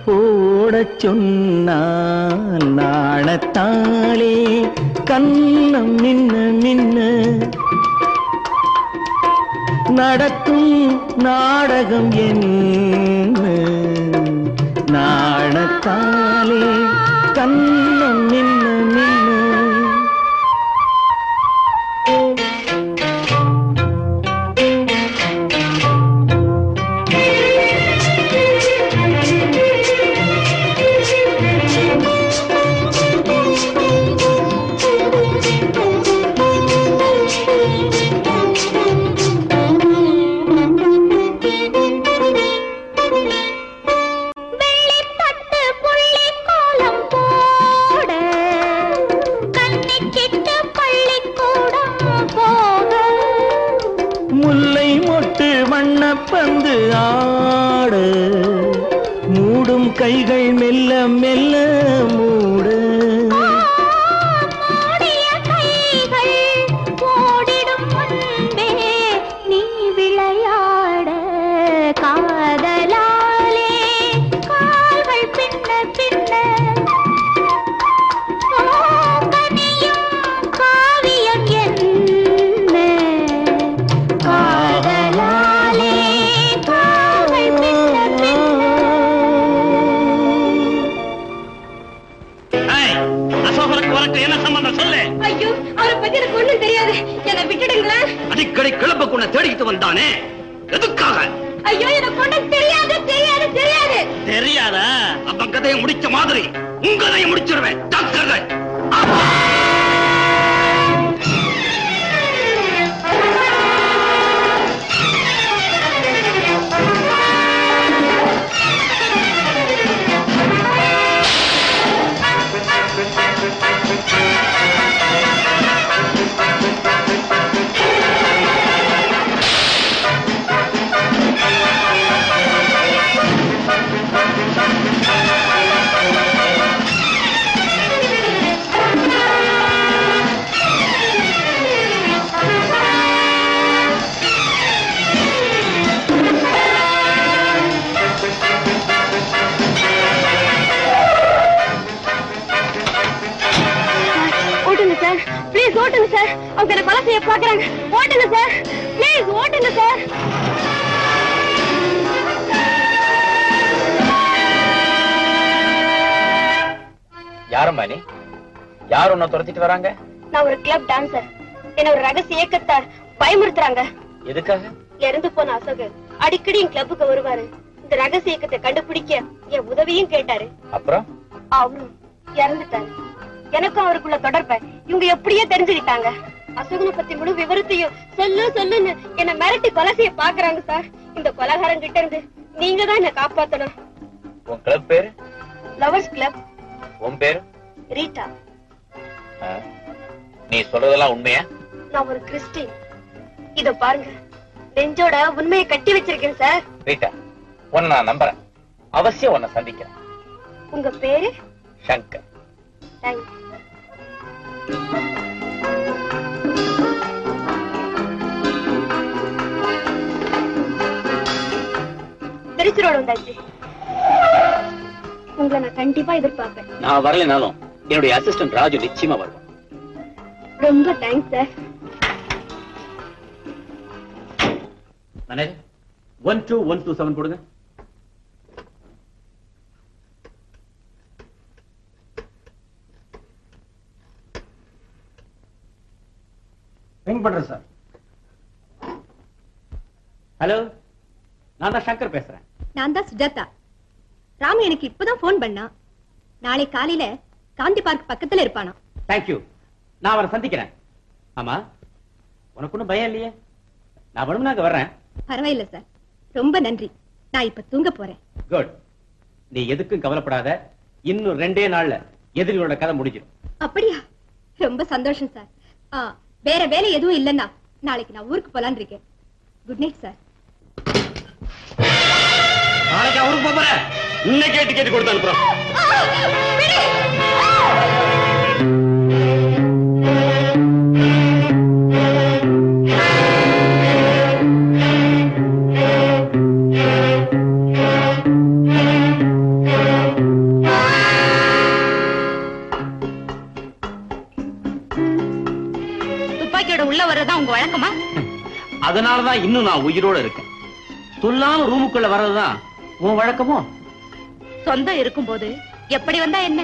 போடச் சொன்னால் நாணத்தாலே கண்ணம் நின்ன நின்ன நடக்கும் நாடகம் என்ன, நாணத்தாலே கண்ணம் நின்ன நின்ன. பந்து ஆடு மூடும் கைகள் மெல்ல மெல்ல மூடு, ஓடிடும் முன்பே நீ விளையாட காதலாலே கால்கள் பின்ன பின்ன காவியம் என்ன காதலா வந்தானே எதுக்காக? ஐயோ எனக்கு ஒண்ணும் தெரியாது தெரியாது தெரியாது தெரியாதா? அப்ப கதையை முடிச்ச மாதிரி உங்க கதையை முடிச்சிருவேன். அடிக்கடி என் கிளப்புக்கு வருவாரு. இந்த ரகசிய இயக்கத்தை கண்டுபிடிக்க என் உதவியும் கேட்டாரு. அப்புறம் அவரும் இறந்துட்டாரு. எனக்கும் அவருக்குள்ள தொடர்பை இவங்க எப்படியே தெரிஞ்சுக்கிட்டாங்க. அசோகனை பத்தி முழு விவரத்தையும் சொல்லு சொல்லுன்னு என்ன மிரட்டி கொலை செய்ய பாக்குறாங்க சார். இந்த கொலகாரம் கிட்ட இருந்து நீங்க தான் என்ன காப்பாத்தணும். உன் கிளப் பேரு? Lovers club. உன் பேரு? ரீட்டா. நீ சொல்றதெல்லாம் உண்மையா? நான் ஒரு கிறிஸ்டின். இத பாருங்க, நெஞ்சோட உண்மையை கட்டி வச்சிருக்கேன் சார். ரீட்டா, உன்னை நான் நம்புறேன். அவசியம் உன்னை சந்திக்கிறேன். உங்க பேரு? சங்கர். தேங்க்ஸ். உங்களை நான் கண்டிப்பா எதிர்பார்ப்பேன். நான் வரலனாலும் என்னுடைய அசிஸ்டன்ட் ராஜு நிச்சயமா வருவான். ரொம்ப தேங்க்ஸ் சார். மேனேஜர் 12127 போடுங்க. ரிங் பண்றேன் சார். ஹலோ, நான் தான் சங்கர் பேசுறேன். நான் தான் சுஜாதா. ராமு எனக்கு இப்பதான் போன் பண்ணா. நாளை காலையில காந்தி பார்க் பக்கத்துல இருப்பானா. தேங்க்யூ, நான் அவரை சந்திக்கிறேன். ஆமா, உனக்கு ஒன்னும் பயம் இல்லையே? நான் வேணும்னா அங்க வர்றேன். பரவாயில்ல சார், ரொம்ப நன்றி. நான் இப்ப தூங்க போறேன். குட், நீ எதுக்கும் கவலைப்படாத. இன்னும் 2 நாள்ல எதிரியோட கதை முடிஞ்சிடும். அப்படியா? ரொம்ப சந்தோஷம் சார். வேற வேலை எதுவும் இல்லைன்னா நாளைக்கு நான் ஊருக்கு போலான்னு இருக்கேன். Good night sir. நாளைக்கு ஊருக்கு போற இன்னைக்கு கேட்டு கேட்டு கொடுத்து அனுப்புறேன். அதனாலதான் இன்னும் நான் உயிரோட இருக்கேன். சொல்லாம ரூமுக்குள்ள வர்றதுதான் உன் வழக்கமோ? சொந்தம் இருக்கும் போது எப்படி வந்தா என்ன?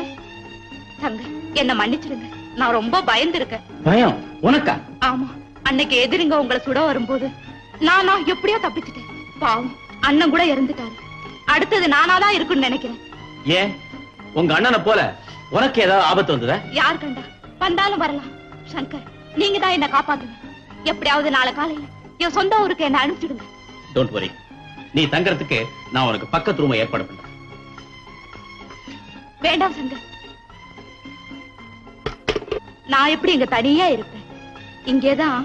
தங்க என்ன மன்னிச்சிடுங்க, நான் ரொம்ப பயந்து இருக்கேன். பயம் உனக்கா? ஆமா, அன்னைக்கு எதிரிங்க உங்களை சுட வரும்போது நானா எப்படியோ தப்பிச்சுட்டேன். பாவம் அண்ணன் கூட இறந்துட்டாரு. அடுத்தது நானாதான் இருக்குன்னு நினைக்கிறேன். ஏன் உங்க அண்ணனை போல உனக்கு ஏதாவது ஆபத்து வந்ததா? யார் கண்டா, வந்தாலும் வரலாம். சங்கர் நீங்க தான் என்ன காப்பாத்துங்க. எப்படியாவது நாளை காலையில என் சொந்த ஊருக்கு என்ன அனுப்பிச்சுடுங்க. டோன்ட் வரி, நீ தங்கறதுக்கு நான் உனக்கு பக்கத்து ரூமை ஏற்பாடு பண்றேன். வேண்டாம் சங்கர், நான் எப்படி இங்க தனியா இருப்பேன்? இங்கேதான்.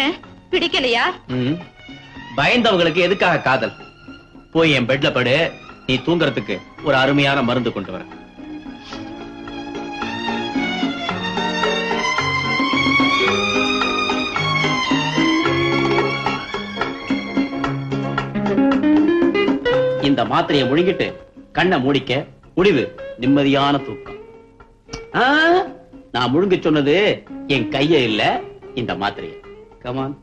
ஏன் பிடிக்கலையா? பயந்தவங்களுக்கு எதுக்காக காதல்? போய் என் பெட்ல படு, நீ தூங்கறதுக்கு ஒரு அருமையான மருந்து கொண்டு வர. இந்த மாத்திரையை முழுங்கிட்டு கண்ணை மூடிக்க, முடிவு நிம்மதியான தூக்கம். நான் முழுங்க சொன்னது என் கைய இல்ல, இந்த மாத்திரையை. கமான்.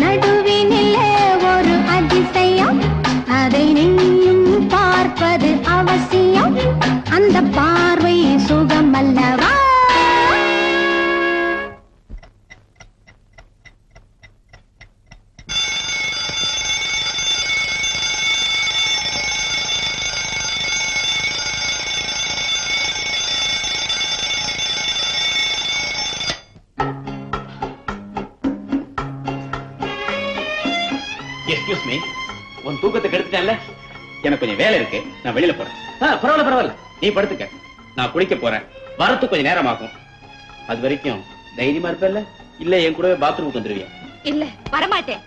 நடுவினிலே ஒரு அதிசயம், அதை நீயும் பார்ப்பது அவசியம். அந்த பார்வை சுகம் அல்லவா? உன் தூக்கத்தை கெடுத்துட்டேன்ல, எனக்கு கொஞ்சம் வேலை இருக்கு, நான் வெளியில போறேன். பரவாயில்ல பரவாயில்ல, நீ படுத்துக்க, நான் குளிக்க போறேன், வரத்துக்கு கொஞ்சம் நேரம் ஆகும். அது வரைக்கும் தைரியமா இருப்பேன்ல? இல்ல என் கூடவே பாத்ரூமுக்கு வந்துருவியா? இல்ல வரமாட்டேன்.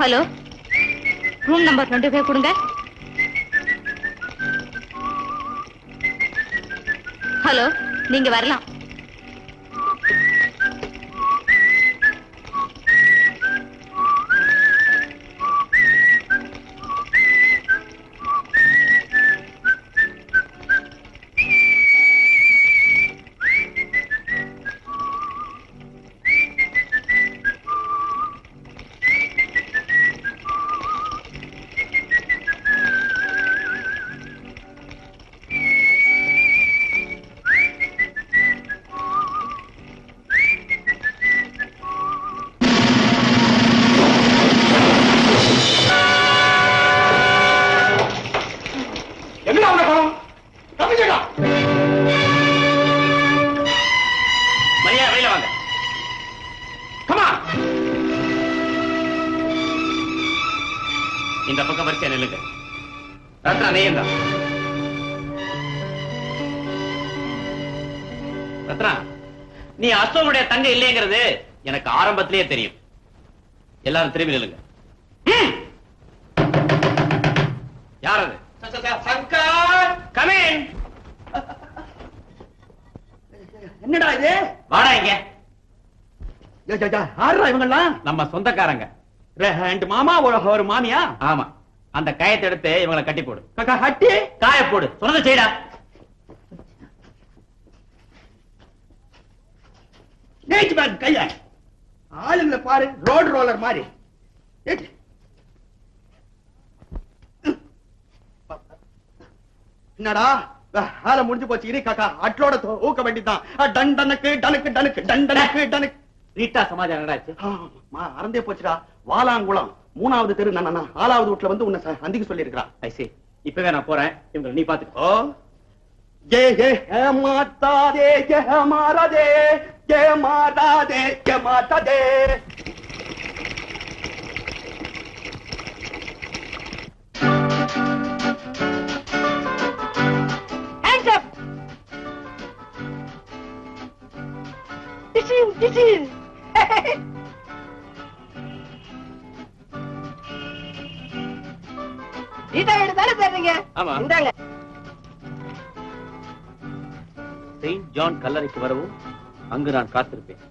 ஹலோ, ரூம் நம்பர் 25 கொடுங்க. ஹலோ, நீங்க வரலாம். இந்த பக்கம் வரிசையா நில்லுங்க. ரத்னா நேயந்தா, ரத்னா நீ அசோனுடைய தங்க இல்லைங்கிறது எனக்கு ஆரம்பத்திலேயே தெரியும். எல்லாரும் திரும்பி நில்லுங்க. யார் அது? Shankar, come in. என்னடா இது? வாடா இங்க. யாரா இவங்கெல்லாம்? நம்ம சொந்தக்காரங்க. மாமா ஒரு மாமியா? ஆமா. அந்த காயத்தை எடுத்து இவங்களை கட்டி போடு. கட்டி காய போடு. சொன்னதை செய்டா. கைய ஆளுங்களை பாரு, ரோடு ரோலர் மாதிரி. என்னடா ஆளை முடிஞ்சு போச்சு. இரு காக்கா, அட்லோட ஊக்க வேண்டிதான். டன் டனுக்கு டனுக்கு டனுக்கு டன் டனுக்கு டனுக்கு. ரீட்டா சமாஜம் என்னடாச்சு? அறந்தே போச்சுடா. வாலாங்குளம் 3வது தெரு, 4வது வீட்டுல வந்து உன்னை சந்திக்க சொல்லி இருக்கிறான். ஐசி, இப்பவே நான் போறேன். இவங்க நீ பாத்துக்கோ. ஜெய ஜெய மாதா தே, ஜெய மாதா தே, ஜெய மாதா தே, ஜெய மாதா தே. Hands up. DC DC. Saint John கல்லறைக்கு வரவும் அங்கு நான் காத்திருப்பேன்.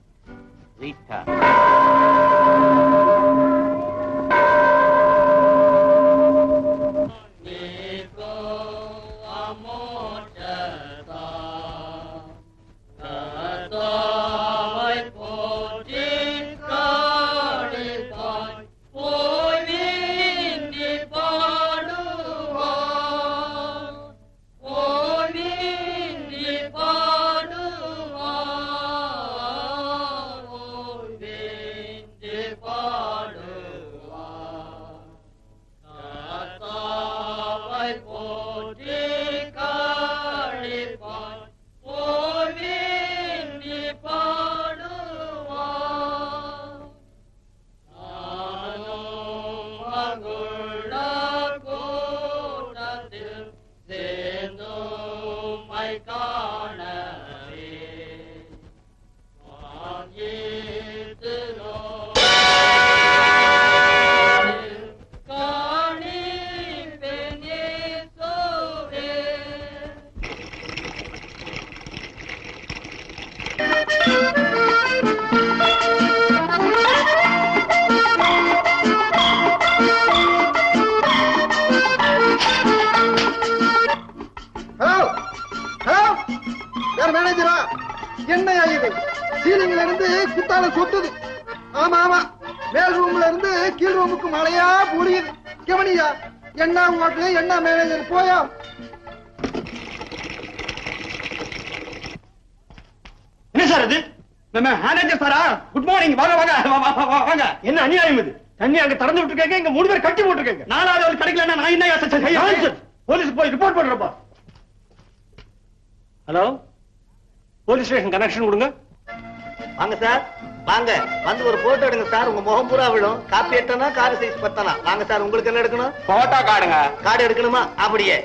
உங்களுக்கு என்ன எடுக்கணும்? போட்டோ கார்டுங்க. கார்டு எடுக்கணுமா? அப்படியே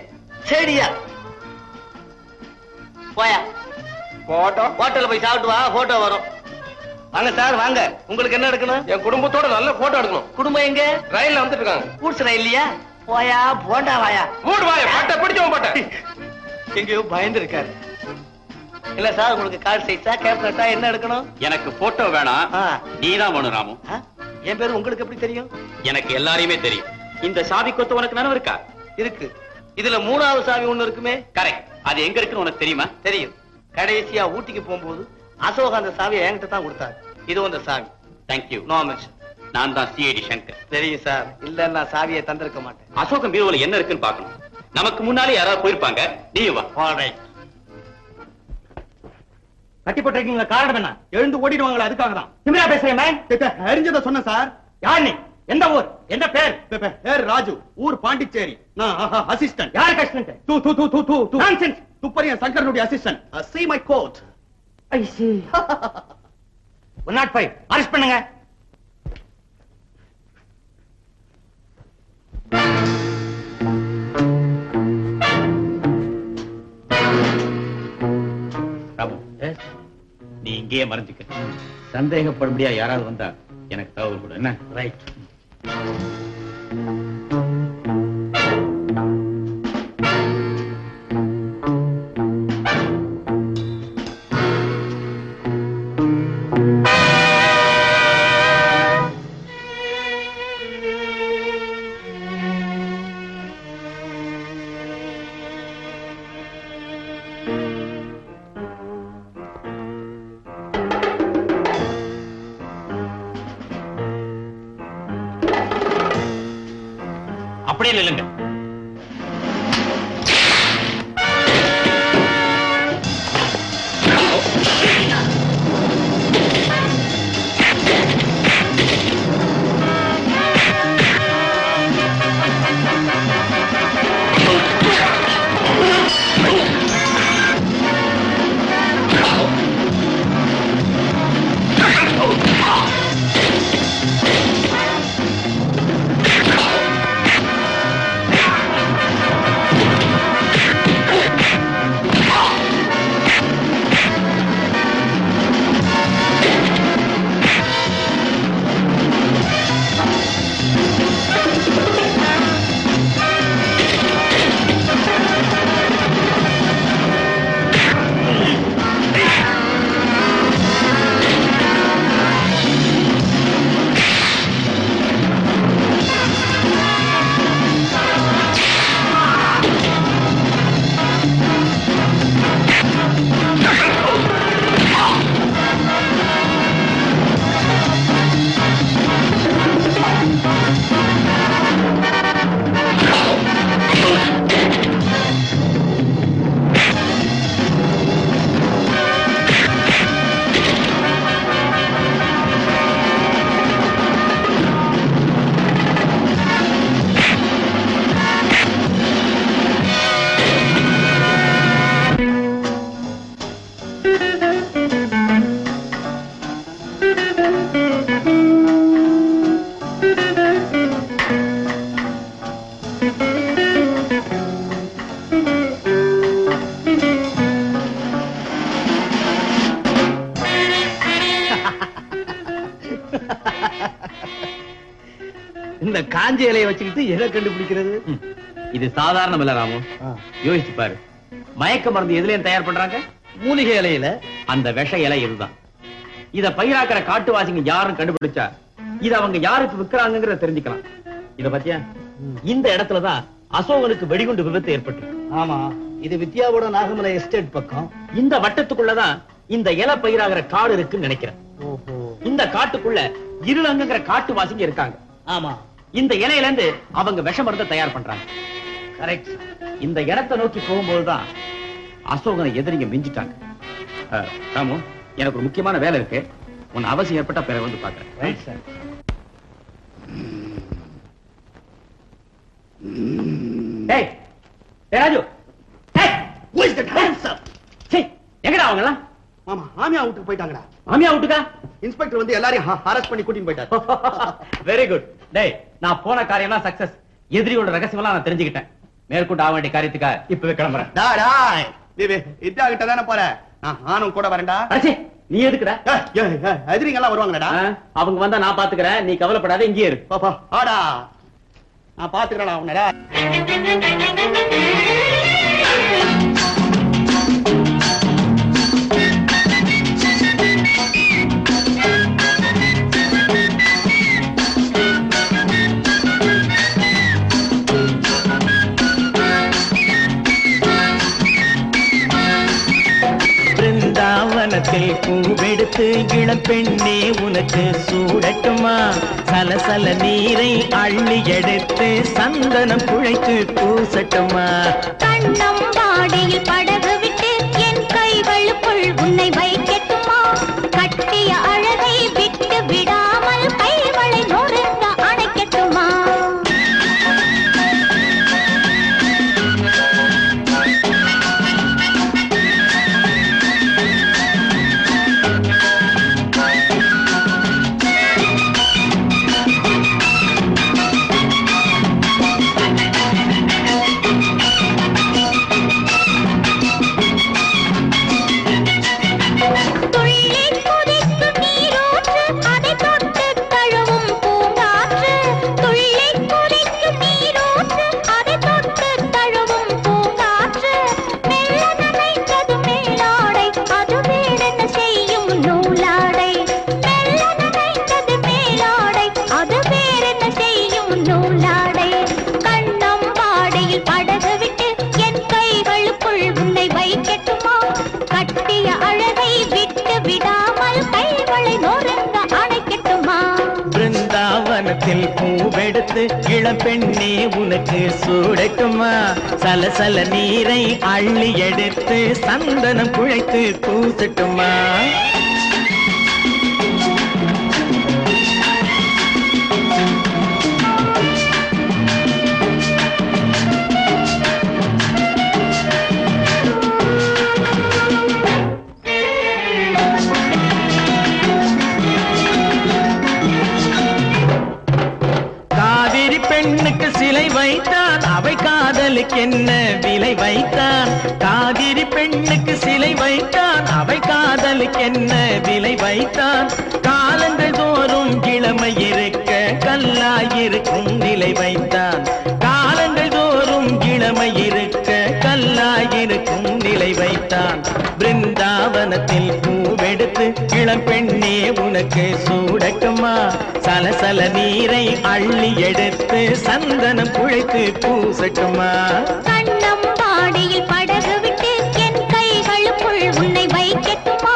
சரியா போயா போட்டோ ஹோட்டல்ல போய் சாப்பிட்டு வா, போட்டோ வரும். வாங்க சார் வாங்க. உங்களுக்கு என்ன எடுக்கணும்? என் குடும்பத்தோட நல்ல போட்டோ எடுக்கணும். குடும்பம் எங்க? ரயில்ல வந்துட்டு இருக்காங்க. கூட்ஸ் ரயில்லையா? போயா போண்டா வாயா மூடு வாயா பட்ட பிடிச்சவன் பட்ட எங்கேயோ பயந்து இருக்காரு. இல்ல சார் உங்களுக்கு கார்டு சைஸா கேப்டா என்ன எடுக்கணும்? எனக்கு போட்டோ வேணாம், நீதான் வேணும் ராமு. என் பேரு உங்களுக்கு எப்படி தெரியும்? எனக்கு எல்லாரையுமே தெரியும். இந்த சாவி கொத்து உனக்கு நினைவு இருக்கா? இருக்கு. இதுல மூணாவது சாவி ஒண்ணு இருக்குமே. கரெக்ட். அது எங்க இருக்குன்னு உனக்கு தெரியுமா? தெரியும். கடைசியா ஊட்டிக்கு போகும்போது அசோக அந்த சாவியை என்கிட்ட தான் கொடுத்தாரு. இது அந்த சாவி. தேங்க்யூ. No mention. நான் தான் சிஐடி சங்கர். தெரியும் சார். இல்ல நான் சாவியை தந்திருக்க மாட்டேன். அசோகம் பீரோல என்ன இருக்குன்னு பாக்கணும். நமக்கு முன்னாலே யாராவது போயிருப்பாங்க. நீ வா. கட்டி போட்டிருக்கீங்களா? காரணம் என்ன? எழுந்து ஓடிடுவாங்களா? அதுக்காக தான் திமிரா பேசுறேன். அறிஞ்சதை சொன்ன சார். யார் நீ? எந்த ஊர்? என்ன பேர்? பேர் ராஜு. ஊர் பாண்டிச்சேரி. நான் அசிஸ்டன்ட். யாருக்கு அசிஸ்டன்ட்? தூ தூ தூ தூ தூ தூ நான்சென்ஸ். துப்பறியா சங்கரனுடைய assistant. see my coat. I see. 105 arrest பண்ணுங்க. நீ இங்கேயே மறைஞ்சுக்க. சந்தேகப்படும்படியா யாராவது வந்தா எனக்கு தகவல் கொடு. என்ன? ரைட். துளசி இலையை வச்சுக்கிட்டு எதை கண்டுபிடிக்கிறது? இது சாதாரணம் இல்ல ராமு, யோசிச்சு பாரு. மயக்க மருந்து எதுல தயார் பண்றாங்க? மூலிகை இலையில. அந்த விஷ இலை இதுதான். இத பயிராக்கிற காட்டுவாசிங்க யாரும் கண்டுபிடிச்சா இத அவங்க யாருக்கு விற்கிறாங்க தெரிஞ்சுக்கலாம். இத பத்தியா இந்த இடத்துலதான் அசோகனுக்கு வெடிகுண்டு விபத்து ஏற்பட்டு. ஆமா, இது வித்யாவோட நாகமலை எஸ்டேட் பக்கம். இந்த வட்டத்துக்குள்ளதான் இந்த இலை பயிராகிற காடு இருக்குன்னு நினைக்கிறேன். இந்த காட்டுக்குள்ள இருளங்குற காட்டு வாசிங்க இருக்காங்க. ஆமா, இந்த இலையில இருந்து அவங்க விஷ மருந்தை தயார் பண்றாங்க. கரெக்ட். இந்த இடத்தை நோக்கி போகும்போதுதான் அசோகனை எதிரிங்க மிஞ்சிட்டாங்க. ராமு, எனக்கு ஒரு முக்கியமான வேலை இருக்கு. உன் அவசியம் ஏற்பட்டா பேரை வந்து பாக்குறேன். ஏய் ராஜு, ஏய் who is the dancer? ஏய் எங்கடா அவங்களா? மாமா ஆமியா அவுட்டுக்கு போயிட்டாங்கடா. ஆமியா அவுட்டுக்கா? இன்ஸ்பெக்டர் வந்து எல்லாரையும் ஹாரஸ் பண்ணி கூட்டிட்டு போயிட்டாரு. Very good. டேய், நான் போன காரியம்னா சக்சஸ். எதிரியோட ரகசியம் எல்லாம் நான் தெரிஞ்சுக்கிட்டேன். மேற்கொண்டு ஆக வேண்டிய காரியத்துக்காக இப்பவே கிளம்புறேன். டா டா நீ இத்தா கிட்ட தான போற? நான் ஆனும் கூட வரேன்டா. அரசி நீ எதுக்குடா? எதிரிங்க எல்லாம் வருவாங்கடா. அவங்க வந்தா நான் பாத்துக்கறேன். நீ கவலைப்படாத, இங்கேயே இரு. பா பா ஆடா, நான் பாத்துக்கறேன் அவனடா. பூவெடுத்து இளம் பெண்ணே உனக்கு சூடட்டுமா? சலசல நீரை அள்ளி எடுத்து சந்தனம் குழைத்து பூசட்டுமா? தண்டம் பாடியில் படகு விட்டு என் கைகளுக்குள் உன்னை வைக்கட்டுமா? கட்டிய அழகை விட்டு விடாமல் கைகளை நொறுக்க அணைக்கட்டுமா? பூவெடுத்து இளம் பெண்ணே உனக்கு சூடட்டுமா? சலசல நீரை அள்ளி எடுத்து சந்தனம் குழைத்து பூசட்டுமா? என்ன விலை வைத்தான் காவிரி பெண்ணுக்கு? சிலை வைத்தான் அவை காதலுக்கு. என்ன விலை வைத்தான்? காலங்கள் தோறும் இளமை இருக்க கல்லாயிருக்கும் நிலை வைத்தான். காலங்கள் தோறும் இளமை இருக்க கல்லாயிருக்கும் நிலை வைத்தான். பிருந்தாவனத்தில் பூவெடுத்து இளம் பெண்ணே உனக்கு சூடட்டுமா? சலசல நீரை அள்ளி எடுத்து சந்தனம் குழைத்து பூசட்டுமா? கண்ணம் பாடியில் படகு விட்டு என் கைகளுக்குள் உன்னை வைக்கட்டுமா?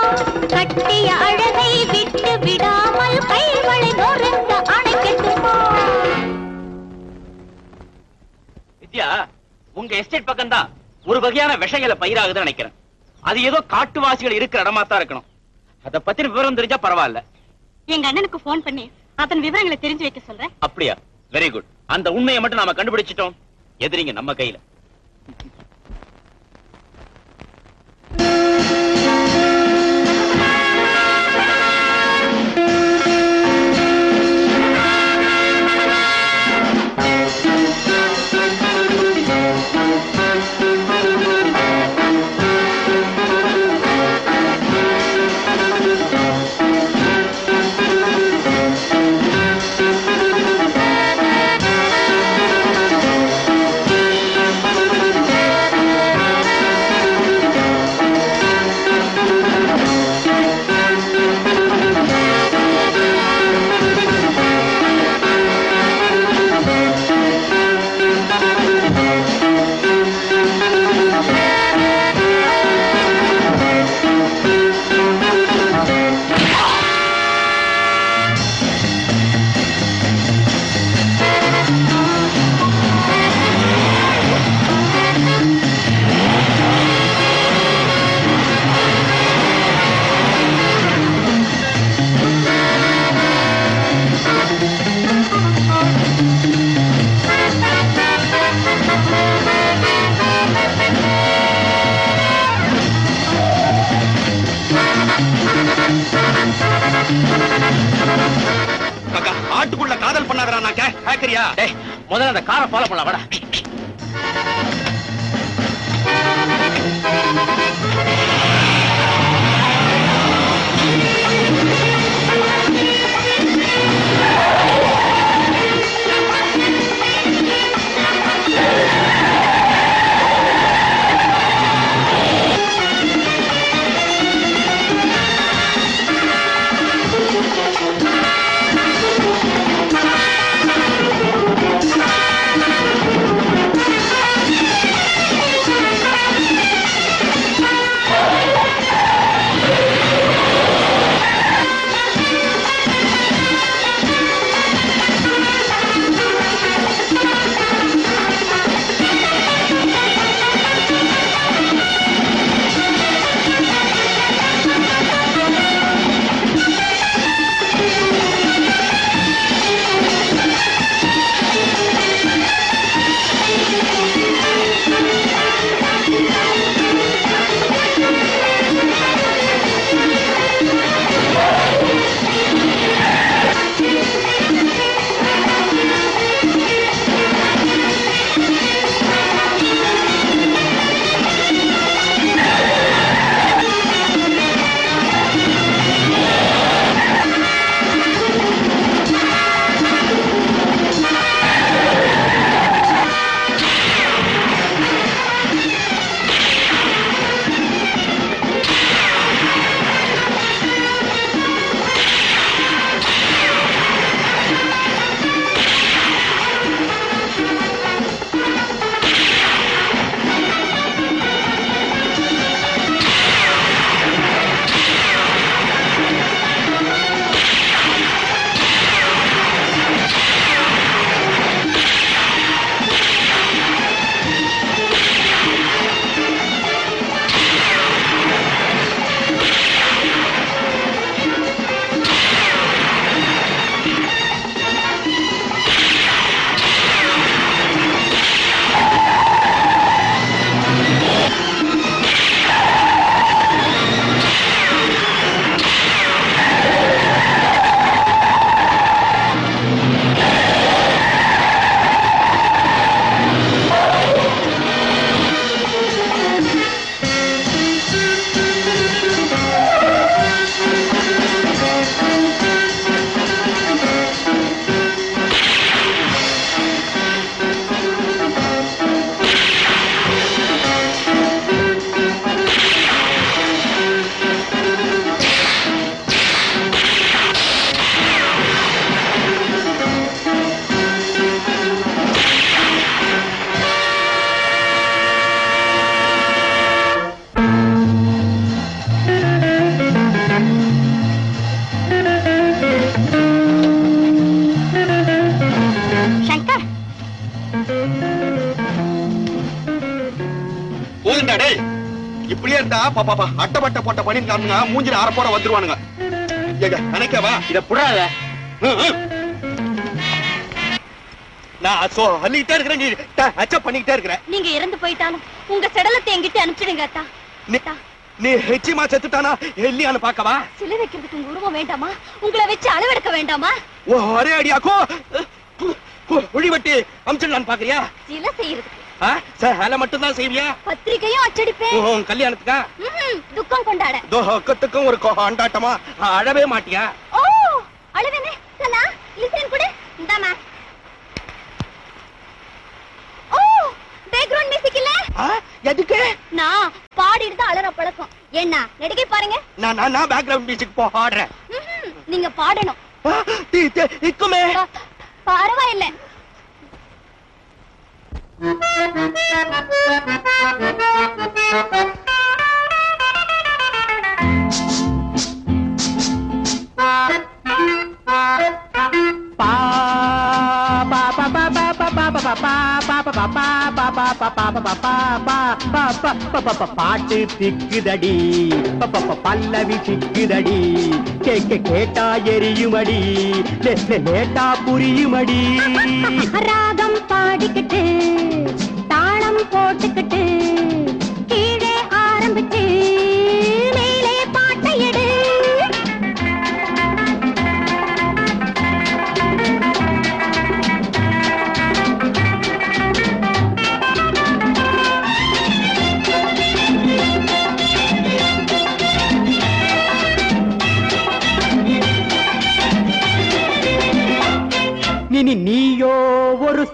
கட்டிய அழகை விட்டு விடாமல் கைகளை நொறுக்க அணைக்கட்டுமா? வித்யா, உங்க எஸ்டேட் பக்கம் தான் ஒரு வகையான விஷங்களை பயிராகுதுன்னு நினைக்கிறேன். அது ஏதோ காட்டுவாசிகள் இருக்கிற இடமா தான் இருக்கணும். அத பத்தின விவரம் தெரிஞ்சா பரவாயில்ல. எங்க அண்ணனுக்கு போன் பண்ணி அதன் விவரங்களை தெரிஞ்சு வைக்க சொல்றேன். அப்படியா? Very good. அந்த உண்மையை மட்டும் நாம கண்டுபிடிச்சிட்டோம். எதிரிங்க நம்ம கையில. பாக்குறியா? முதல்ல அந்த காரை ஃபாலோ பண்ணலாம் வாடா. அட்டப்பட்ட போட்ட பண்ணி காரணங்க மூஞ்சில அரைப்போட வந்துருவானுங்க. நினைக்கவா இத புடாத நான் சொல்லிட்டே இருக்கிறேன், நீ அச்சப் பண்ணிக்கிட்டே இருக்கிற. நீங்க இறந்து போயிட்டாலும் உங்க செடலத்தை எங்கிட்ட அனுப்பிச்சிடுங்க அத்தா. நீ ஹெச்சிமா செத்துட்டானா ஹெல்லியான்னு பாக்கவா? சிலை வைக்கிறதுக்கு உங்க உருவம் வேண்டாமா? உங்களை வச்சு அளவெடுக்க வேண்டாமா? ஒரே அடியாக்கோ ஒழிவெட்டி அமிச்சிடலான்னு பாக்குறியா? சிலை செய்யறதுக்கு மட்டும்தான் செய்வியா? பத்திரிகையும் அச்சடிப்பேன். கல்யாணத்துக்கா? துக்கம் கொண்டாட துக்கத்துக்கும் ஒரு கொண்டாட்டமா? அழவே மாட்டியா? ஓ அழுவேனே சனா லிசன் கூட இந்தாமா. ஓ பேக்ரவுண்ட் மியூசிக் இல்ல? எதுக்கு? நான் பாடிட்டு தான் அழற பழக்கம். என்ன நடிகை பாருங்க. நான் பேக்ரவுண்ட் மியூசிக் பாடுறேன். நீங்க பாடணும். இக்குமே பரவாயில்லை. பாட்டு திக்குதடி பல்லவி திக்குதடி கேட்டா எரியுமடி கேட்டா புரியுமடி. ராகம் பாடிக்கிட்டு தாளம் போட்டுக்கிட்டு கீழே ஆரம்பிச்சு மேலே பாட்டை எடு.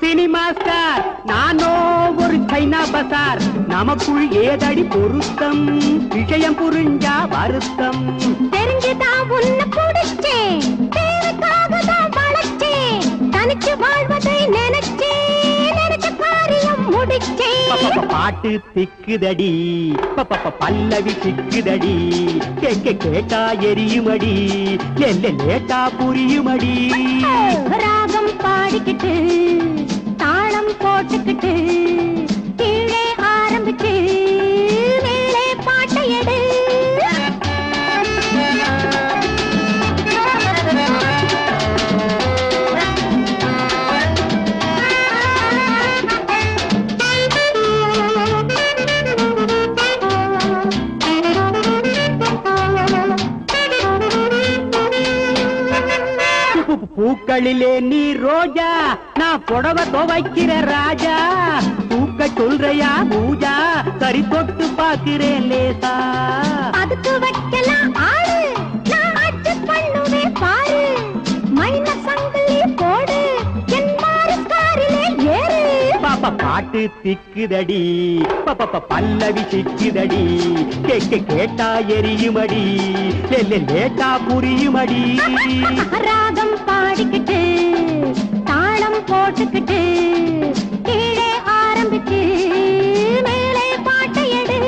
சினிமா ஸ்டார் நானோ ஒரு சைனா பசார், நமக்குள் ஏதடி பொருத்தம், விஷயம் புரிஞ்சா வருத்தம். தெரிஞ்சுதான் உன்னை பிடிச்சேன், தேவைக்காகதான் வளர்த்தேன், தனிச்சு வாழ்வதை நினைச்சேன், நினைச்ச காரியம் முடிச்சேன். பாட்டு திக்குதடி, பல்லவி திக்குதடி, கேட்க கேட்டா எரியுமடி, எல்ல லேட்டா புரியுமடி. ராகம் பாடிக்கிட்டு தாளம் போட்டுக்கிட்டு கீழே ஆரம்பிச்சு மேலே பாட்டை எடு. பூக்களிலே நீ ரோஜா, நான் புடவை துவைக்கிற ராஜா, தூக்க சொல்றையா பூஜா, கறி தொட்டு பாக்கிறேன் லேசா. அதுக்கு வைக்கலாம் ஆடு, நான் அட்ஜஸ்ட் பண்ணுவே பாரு, மைனஸ் சங்கிலி போடு, என் மாறு காரிலே ஏறு. பாப்பா பாட்டு திக்குதடி, பல்லவி திக்குதடி, கேட்க கேட்டா எரியுமடி, எல்ல லேட்டா புரியுமடி. ராகம் பாடிக்கிட்டு தாளம் போட்டுக்கிட்டு கீழே ஆரம்பிச்சு மேலே பாட்டை எடு.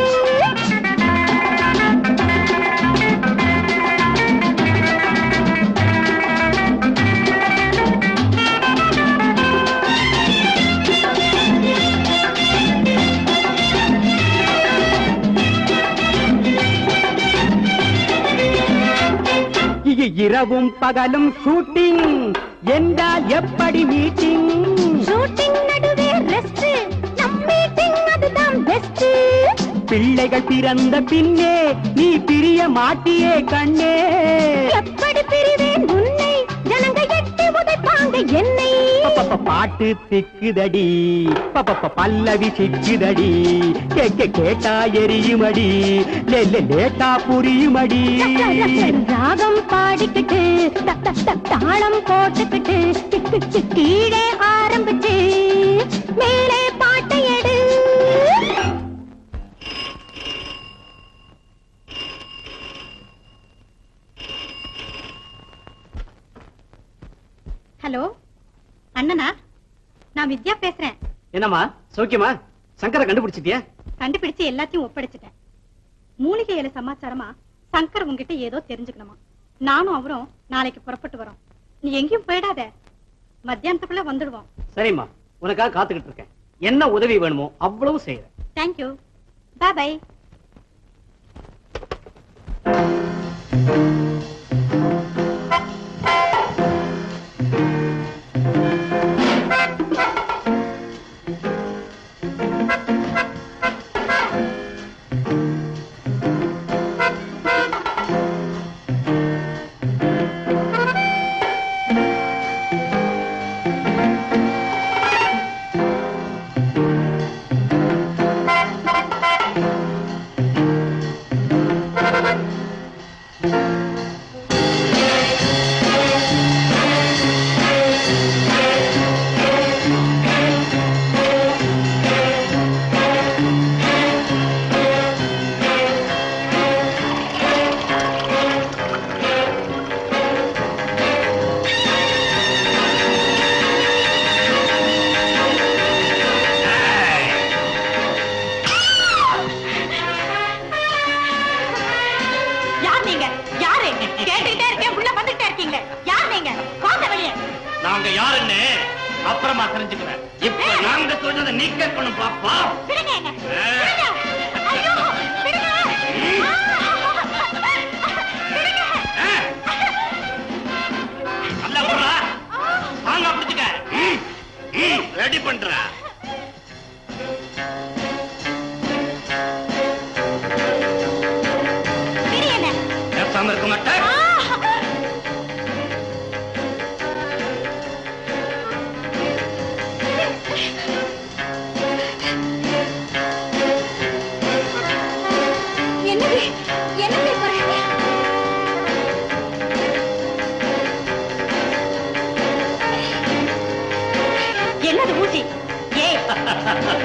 இரவும் பகலும் ஷூட்டிங் என்றால் எப்படி மீட்டிங், ஷூட்டிங் நடுவே ரெஸ்ட், நம் மீட்டிங் அதுதான் பெஸ்ட். பிள்ளைகள் பிறந்த பின்னே நீ பிரிய மாட்டியே கண்ணே, எப்படி பிரிவேன் உன்னை, ஜனங்க எட்டி உதைப்பாங்க என்னை. பாட்டு திக்குதடி, பல்லவி திக்குதடி, கேட்க கேட்டா எரியுமடி, லேட்டா புரியுமடி. ராகம் பாடிக்கிட்டு தாளம் போட்டுக்கிட்டு கீழே ஆரம்பிச்சு மேலே பாட்டை எடு. ஹலோ அண்ணனா, நான் வித்யா பேசுறேன். என்னமா சௌக்கியமா? சங்கரை கண்டுபிடிச்சிட்டியா? கண்டுபிடிச்சு எல்லாத்தையும் ஒப்படைச்சிட்டேன். மூலிகை இலை சமாச்சாரமா சங்கர் உங்ககிட்ட ஏதோ தெரிஞ்சுக்கணுமா? நானும் அவரும் நாளைக்கு புறப்பட்டு வரோம். நீ எங்கேயும் போயிடாத, மத்தியானத்துக்குள்ள வந்துடுவோம். சரிம்மா, உனக்காக காத்துக்கிட்டு இருக்கேன். என்ன உதவி வேணுமோ அவ்வளவு செய்யறேன். Thank you, bye bye.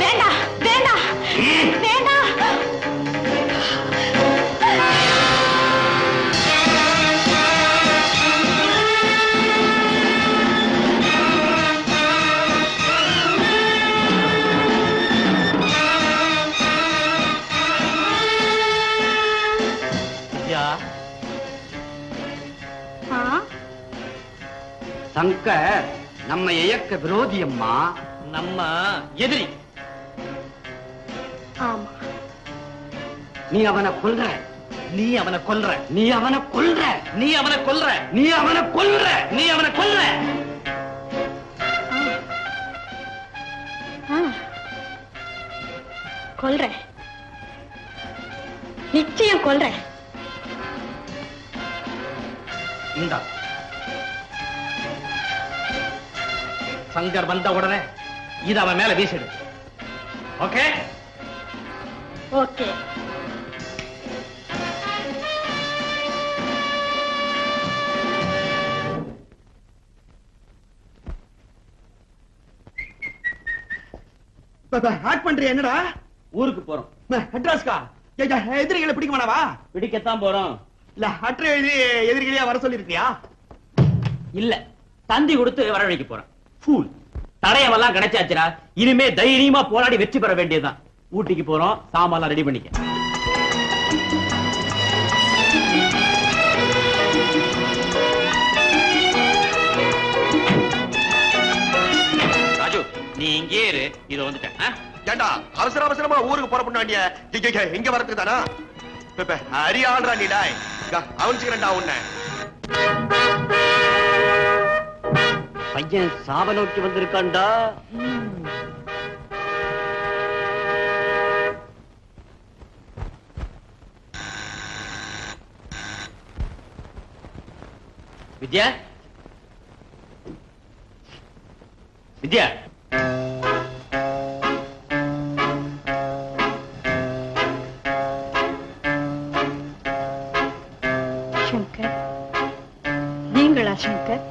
வேண்டாம் வேண்டாம் வேண்டாம். சங்கர் நம்ம இயக்க விரோதி அம்மா, நம்ம எதிரி. ஆமா, நீ அவனை கொல்ற, நீ அவனை கொல்ற, நீ அவனை கொல்ற, நீ அவனை கொல்ற, நீ அவனை கொல்ற, நீ அவனை கொல்ற. கொல்ற, நிச்சயம் கொல்ற. இந்தா சங்கர் வந்த உடனே இது அவன் மேல வீசிடு. Okay okay. ஹேக் பண்றியா? என்னடா ஊருக்கு போறோம் அட்ரஸ்கா? எதிரிகளை பிடிக்க வேணாவா? பிடிக்கத்தான் போறோம். இல்ல அட்ர எதிரிகளையா வர சொல்லிருக்கியா? இல்ல தந்தி கொடுத்து வரவழைக்க போறேன். தடையெல்லாம் கிடைச்சாச்சுரா, இனிமே தைரியமா போராடி வெற்றி பெற வேண்டியதுதான். ஊட்டிக்கு போறோம், சாமான் ரெடி பண்ணிக்க. ராஜு நீ இங்கே இரு, இத வந்துட்டேன். அவசர அவசரமா ஊருக்கு புறப்பட வேண்டிய இங்க வரத்துக்கு தானா? அரியாளா நீடா அவனுச்சுக்கிறேன்டா உன்ன. பையன் சாப நோக்கி வந்திருக்காண்டா. வித்யா வித்யா சங்கர், நீங்களா சங்கர்?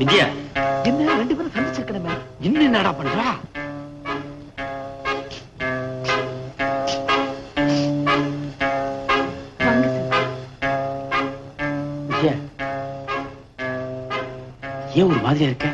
வித்யா என்ன ரெண்டு பேரும் சந்திச்சிருக்கணுமே, இன்னும் என்னடா பண்ற? வித்யா ஏன் ஒரு மாதிரியா இருக்க?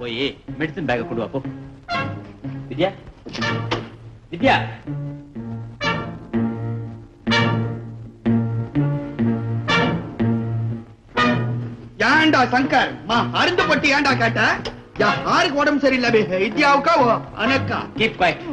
போய் மெடிசன் பேக் கொண்டு வா போ. வித்யா வித்யா ஏண்டா சங்கர் அருந்து பட்டு ஏண்டா கேட்ட? யாருக்கு உடம்பு சரியில்லை? வித்யாவுக்கா அனக்கா? Keep quiet.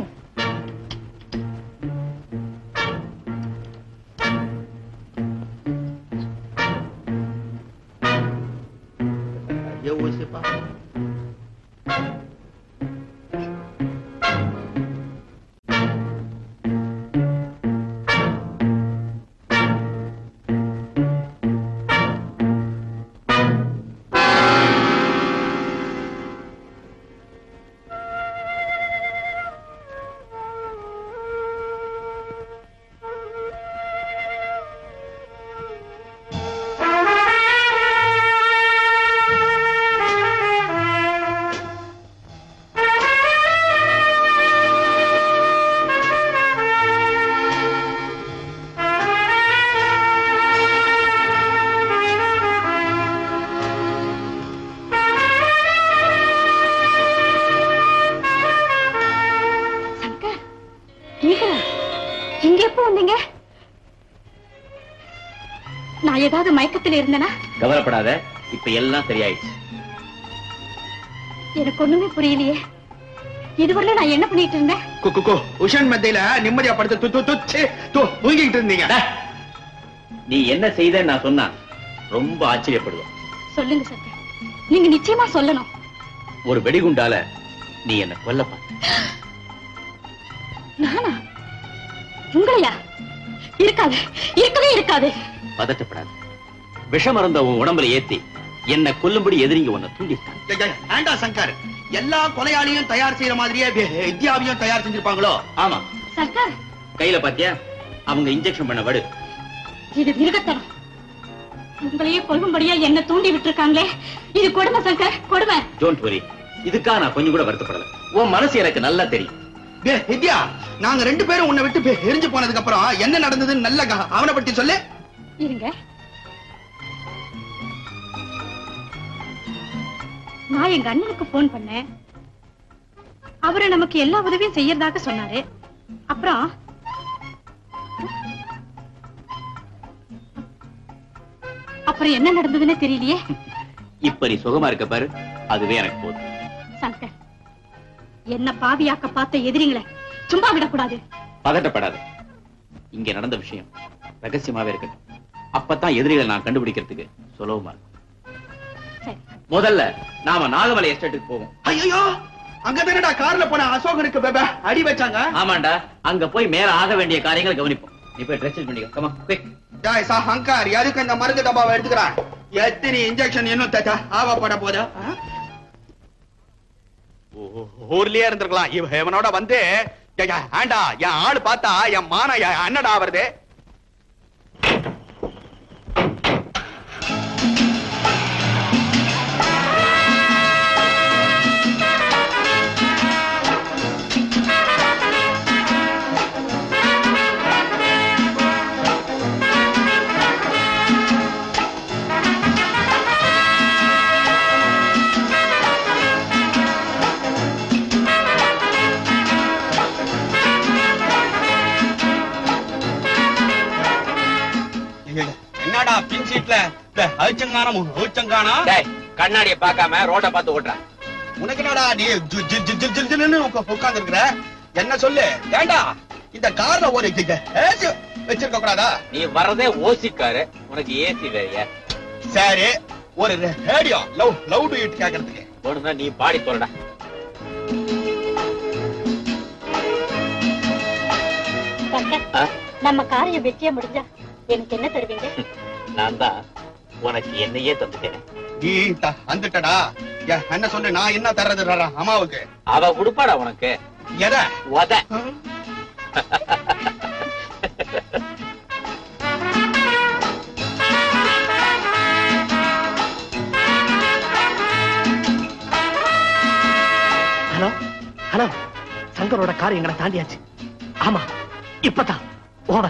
ஏதாவது மயக்கத்தில் இருந்தனா? கவலைப்படாத, இப்ப எல்லாம் சரியாயிடுச்சு. எனக்கு ஒண்ணுமே புரியலையே, இதுவரை நான் என்ன பண்ணிட்டு இருந்தேன்? உஷன் மத்தியில நிம்மதியா படுத்துட்டு இருந்தீங்க. நீ என்ன செய்த நான் சொன்னா ரொம்ப ஆச்சரியப்படுவேன். சொல்லுங்க சங்கர், நீங்க நிச்சயமா சொல்லணும். ஒரு வெடிகுண்டால நீ என்ன கொல்ல பார்த்த? நானா? உங்களையா? இருக்காது, இருக்கவே இருக்காது. பதட்டப்படாது. விஷம் மருந்த உன் உடம்புல ஏத்தி என்ன கொல்லும்படி எதிரிங்க உன்னை தூண்டிட்டான். சங்கர், எல்லா கொலையாளியும் தயார் செய்யற மாதிரியே வித்யாவையும் தயார் செஞ்சிருப்பாங்களோ? ஆமா. சங்கர், கையில பாத்தியா அவங்க இன்ஜெக்ஷன் பண்ண வடு. இது மிருகத்தனம். உங்களையே கொல்லும்படியா என்ன தூண்டி விட்டுருக்காங்களே, இது கொடுமை சங்கர், கொடுமை. டோன்ட் வரி, இதுக்காக நான் கொஞ்சம் கூட வருத்தப்படல. உன் மனசு எனக்கு நல்லா தெரியும். வித்யா, நாங்க ரெண்டு பேரும் உன்னை விட்டு எரிஞ்சு போனதுக்கு அப்புறம் என்ன நடந்ததுன்னு நல்ல அவனை பத்தி சொல்லு. இருங்க, நான் எங்க அண்ணனுக்கு போன் பண்ணேன். அவரை நமக்கு எல்லா உதவியும் செய்யறதாக சொன்னாரு. அப்புறம் என்ன நடந்ததுன்னு தெரியலையே. இப்ப நீ சுகமா இருக்க பாரு, அதுவே எனக்கு போதும். சங்கர், என்ன பாவியாக்க பார்த்த எதிரிங்களே சும்மா விடக்கூடாது. பதட்டப்படாது. இங்க நடந்த விஷயம் ரகசியமாவே இருக்கட்டும். அப்பதான் எதிரிகளை நான் கண்டுபிடிக்கிறதுக்கு சுலபமா இருக்கும். முதல்ல நாம நாகமலை எஸ்டேட்டுக்கு போவோம். ஐயோ, அங்க தானடா கார்ல போன அசோகனுக்கு பேப அடி வச்சாங்க. ஆமாண்டா, அங்க போய் மேல ஆக வேண்டிய காரியங்களை கவனிப்போம். இப்ப ட்ரெஸ் பண்ணிக்கோ. Come quick. டேய் சங்கர், யாருக்கு அந்த மருந்து டப்பாவை எடுத்துக்கறான்? எத்தனை இன்ஜெக்ஷன் இன்னும் தட்ட ஆவப்பட போதா? ஊர்லயே இருந்திருக்கலாம். இவனோட வந்து ஆண்டா என் ஆளு பார்த்தா என் மான அண்ணடா வருது. கண்ணாடியை பார்க்காம ரோட பார்த்து ஓட்டுற உனக்கு என்னடா? நீ உட்கார்ந்து இருக்கிற என்ன சொல்லு? ஏண்டா இந்த கார்ல ஒரு வச்சிருக்க கூடாதா? நீ வர்றதே ஓசிக்காரு, உனக்கு ஏசி வேற. சரி, ஒரு ரேடியோ லவுட் கேட்கறதுக்கு ஒண்ணுனா நீ பாடி தோறடா. நம்ம காரிய வெற்றியா முடிஞ்சா எனக்கு என்ன தருவீங்க? நான் தான் உனக்கு என்னையே தந்துட்டேன். அம்மாவுக்கு அவ கொடுப்பாடா உனக்கு. ஹலோ ஹலோ, சங்கரோட கார் எங்களை தாண்டியாச்சு. ஆமா, இப்பதான் ஓட.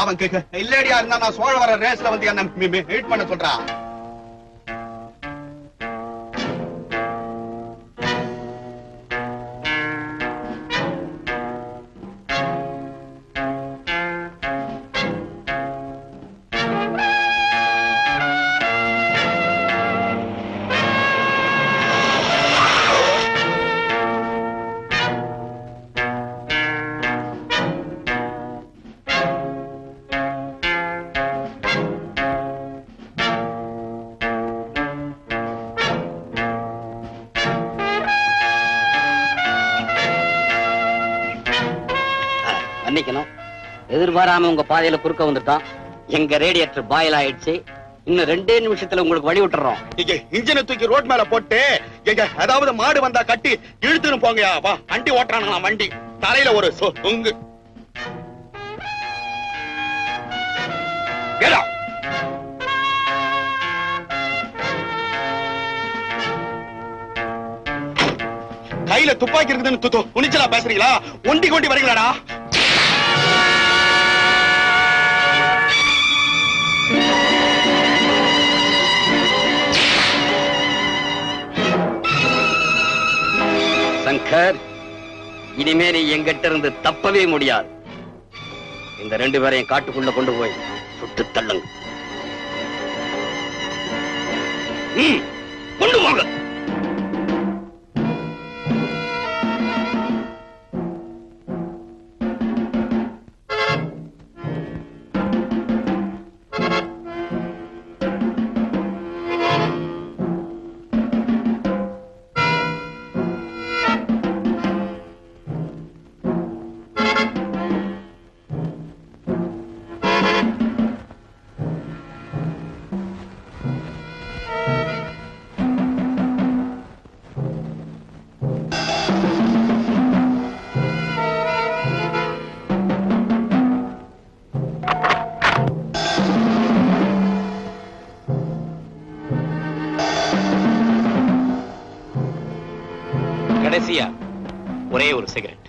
அவன் கேக்க இல்லடியா இருந்தா நான் சோழவர ரேஸ்ல வந்து என்ன மீட் பண்ண சொல்றான். எதிர்பாராம உங்க பாதையில குறுக்க வந்துட்டான். எங்க ரேடியேட்டர் பாயில் ஆயிடுச்சு. இன்னும் 2 நிமிஷத்துல உங்களுக்கு வழி விட்டுறோம். இங்க இன்ஜினை தூக்கி ரோட் மேல போட்டு ஏதாவது மாடு வந்தா கட்டி இழுத்துன்னு போங்கயா. வா வண்டி ஓட்டுறானுங்களா, வண்டி தலையில ஒரு தொங்கு. கையில துப்பாக்கி இருக்குதுன்னு துத்தோ உனிச்சலா பேசுறீங்களா? ஒண்டி கொண்டி வரீங்களாடா. சங்கர், இனிமே நீ எங்கிட்ட இருந்து தப்பவே முடியாது. இந்த 2 பேரையும் காட்டுக்குள்ள கொண்டு போய் சுட்டு தள்ளுங்க. கொண்டு போங்க. ஒரே ஒரு சிகரெட்.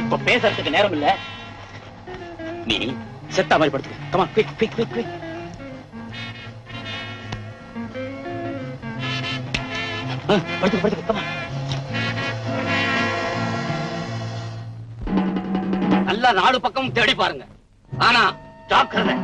இப்ப பேசறதுக்கு நேரம் இல்ல, நீ செத்த மாதிரி படுத்துக்க. நல்லா 4 பக்கம் தேடி பாருங்க, ஆனா ஜாக்கிரதை.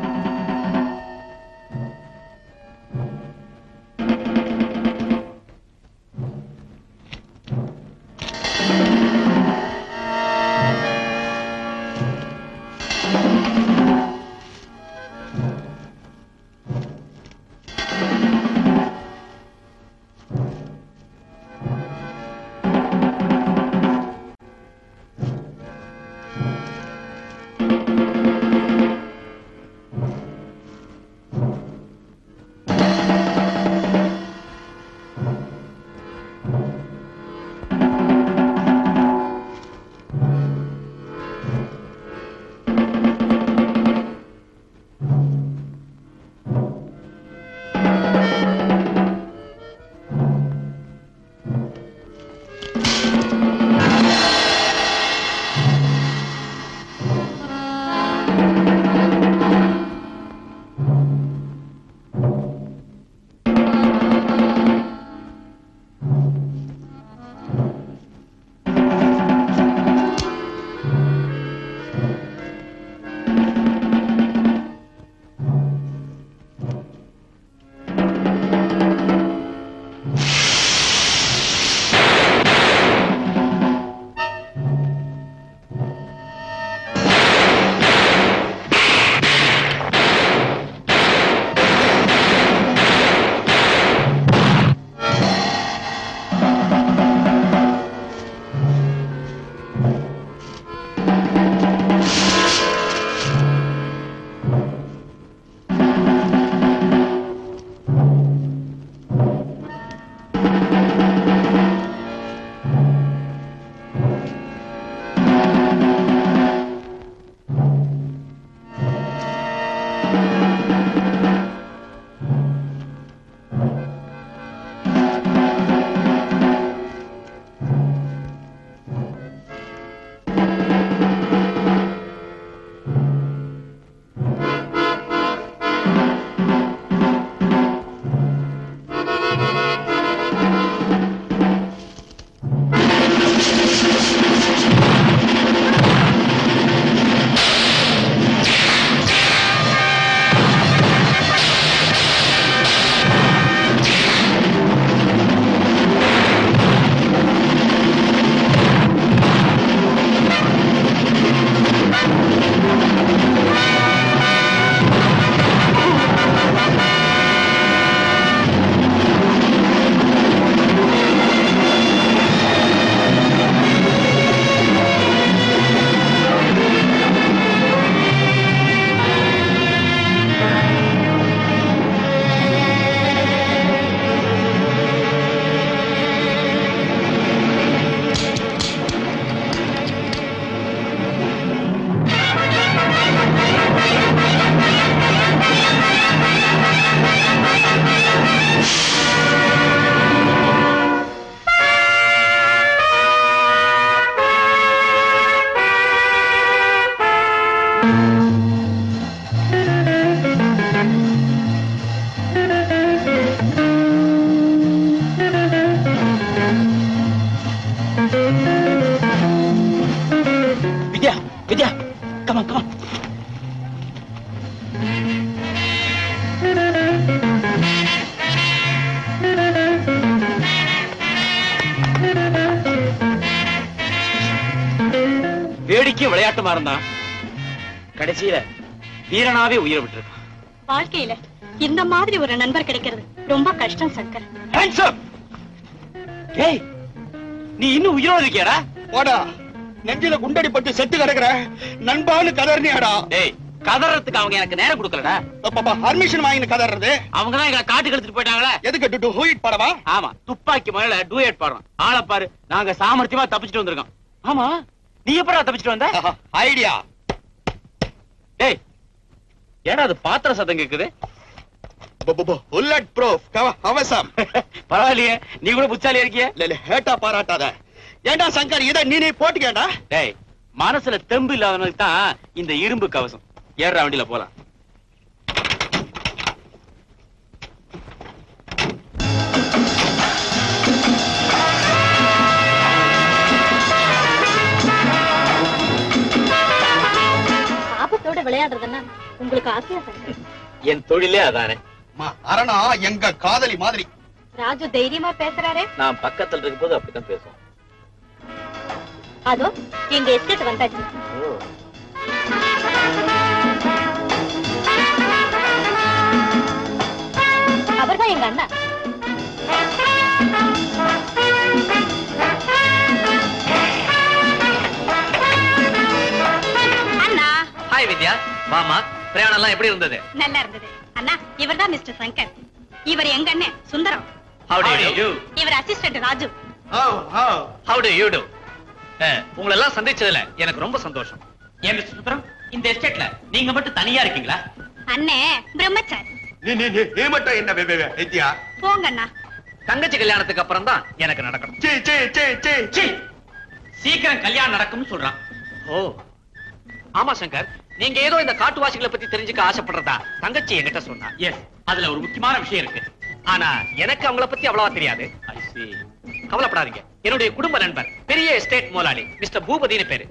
வாழ்க்கையில இந்த மாதிரி ஒரு நண்பர் கிடைக்கிறது ரொம்ப கஷ்டம் சங்கர். நீ இன்னும் உயிரோட இருக்கியாடா? போடா, நெஞ்சில குண்டடி பட்டு செத்து கிடக்குற நண்பான்னு கதறினியாடா? டேய், கதறதுக்கு அவங்க எனக்கு நேரம் கொடுக்கலடா. பாப்பா பர்மிஷன் வாங்கி கதறது. அவங்க தான் எங்களை காட்டுக்கு எடுத்துட்டு போயிட்டாங்களே. எதுக்கு டு ஹூட் பாடவா? ஆமா, துப்பாக்கி மேல டூயட் பாடுறோம். ஆளை பாரு, நாங்க சாமர்த்தியமா தப்பிச்சுட்டு வந்திருக்கோம். ஆமா, நீ எப்படா தப்பிச்சுட்டு வந்த? ஐடியா. டேய், ஏன்னா அது பாத்திர சதம் கேக்குது. பரவாயில்லையே, நீ கூட புச்சாலி இருக்கியா? பாராட்டாத ஏண்டா சங்கர், இதை நீ போட்டுக்கேண்டா. டேய், மனசுல தெம்பு இல்லாதவனுக்கு தான் இந்த இரும்பு கவசம். ஏறா வண்டியில போலாம். ஆபத்தோட விளையாடுறதுன்னா உங்களுக்கு ஆசையா? என் தொழிலே அதானே. அரணா எங்க காதலி மாதிரி. ராஜு தைரியமா பேசுறாரே. நான் பக்கத்துல இருக்கும் போது அப்படிதான் பேசுவோம். அதோ எங்க எஸ்கேட் வந்தாச்சு. அவர்தான் எங்க அண்ணா. அண்ணா. ஹாய் வித்யா, வாமா. பிரயாணம்லாம் எப்படி இருந்தது? நல்லா இருந்தது அண்ணா. இவர் தான் மிஸ்டர் சங்கர். இவர் எங்க அண்ணே Sundaram. How do you do? இவர் assistant Raju. How do you do? உங்களை எல்லாம் சந்திச்சதுல எனக்கு ரொம்ப சந்தோஷம். ஏன் சுந்தரம், இந்த எஸ்டேட்ல நீங்க மட்டும் தனியா இருக்கீங்களா? அண்ணே பிரம்மச்சாரி. நீ நீ நீ மட்டும் என்ன பேபே ஐடியா? போங்க அண்ணா, தங்கச்சி கல்யாணத்துக்கு அப்புறம் தான் எனக்கு நடக்கணும். சீ சீ சீ சீ சீ, சீக்கிரம் கல்யாணம் நடக்கும்னு சொல்றான். ஓ ஆமா சங்கர், நீங்க ஏதோ இந்த காட்டுவாசிகளை பத்தி தெரிஞ்சுக்க ஆசைப்படுறதா தங்கச்சி என்கிட்ட சொன்னா. எஸ், அதுல ஒரு முக்கியமான விஷயம் இருக்கு. ஆனா எனக்கு அவங்கள பத்தி அவ்வளவா தெரியாது. கவலைப்படாதீங்க, என்னுடைய குடும்ப நண்பர் பெரிய எஸ்டேட் முதலாளி மிஸ்டர் பூபதினு பேரு.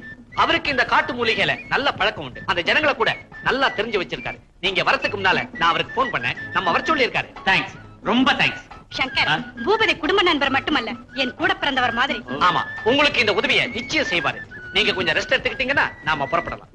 அவருக்கு இந்த காட்டு மூலிகையில நல்ல பழக்கம் உண்டு. அந்த ஜனங்களை கூட நல்லா தெரிஞ்சு வச்சிருக்காரு. நீங்க வரதுக்கு முன்னால நான் அவருக்கு போன் பண்ணேன். நம்ம வர சொல்லி இருக்காரு. தேங்க்ஸ், ரொம்ப தேங்க்ஸ் சங்கர். பூபதி குடும்ப நண்பர் மட்டுமல்ல, என் கூட பிறந்தவர் மாதிரி. ஆமா, உங்களுக்கு இந்த உதவியை நிச்சயம் செய்வாரு. நீங்க கொஞ்சம் ரெஸ்ட் எடுத்துக்கிட்டீங்கன்னா நாம புறப்படலாம்.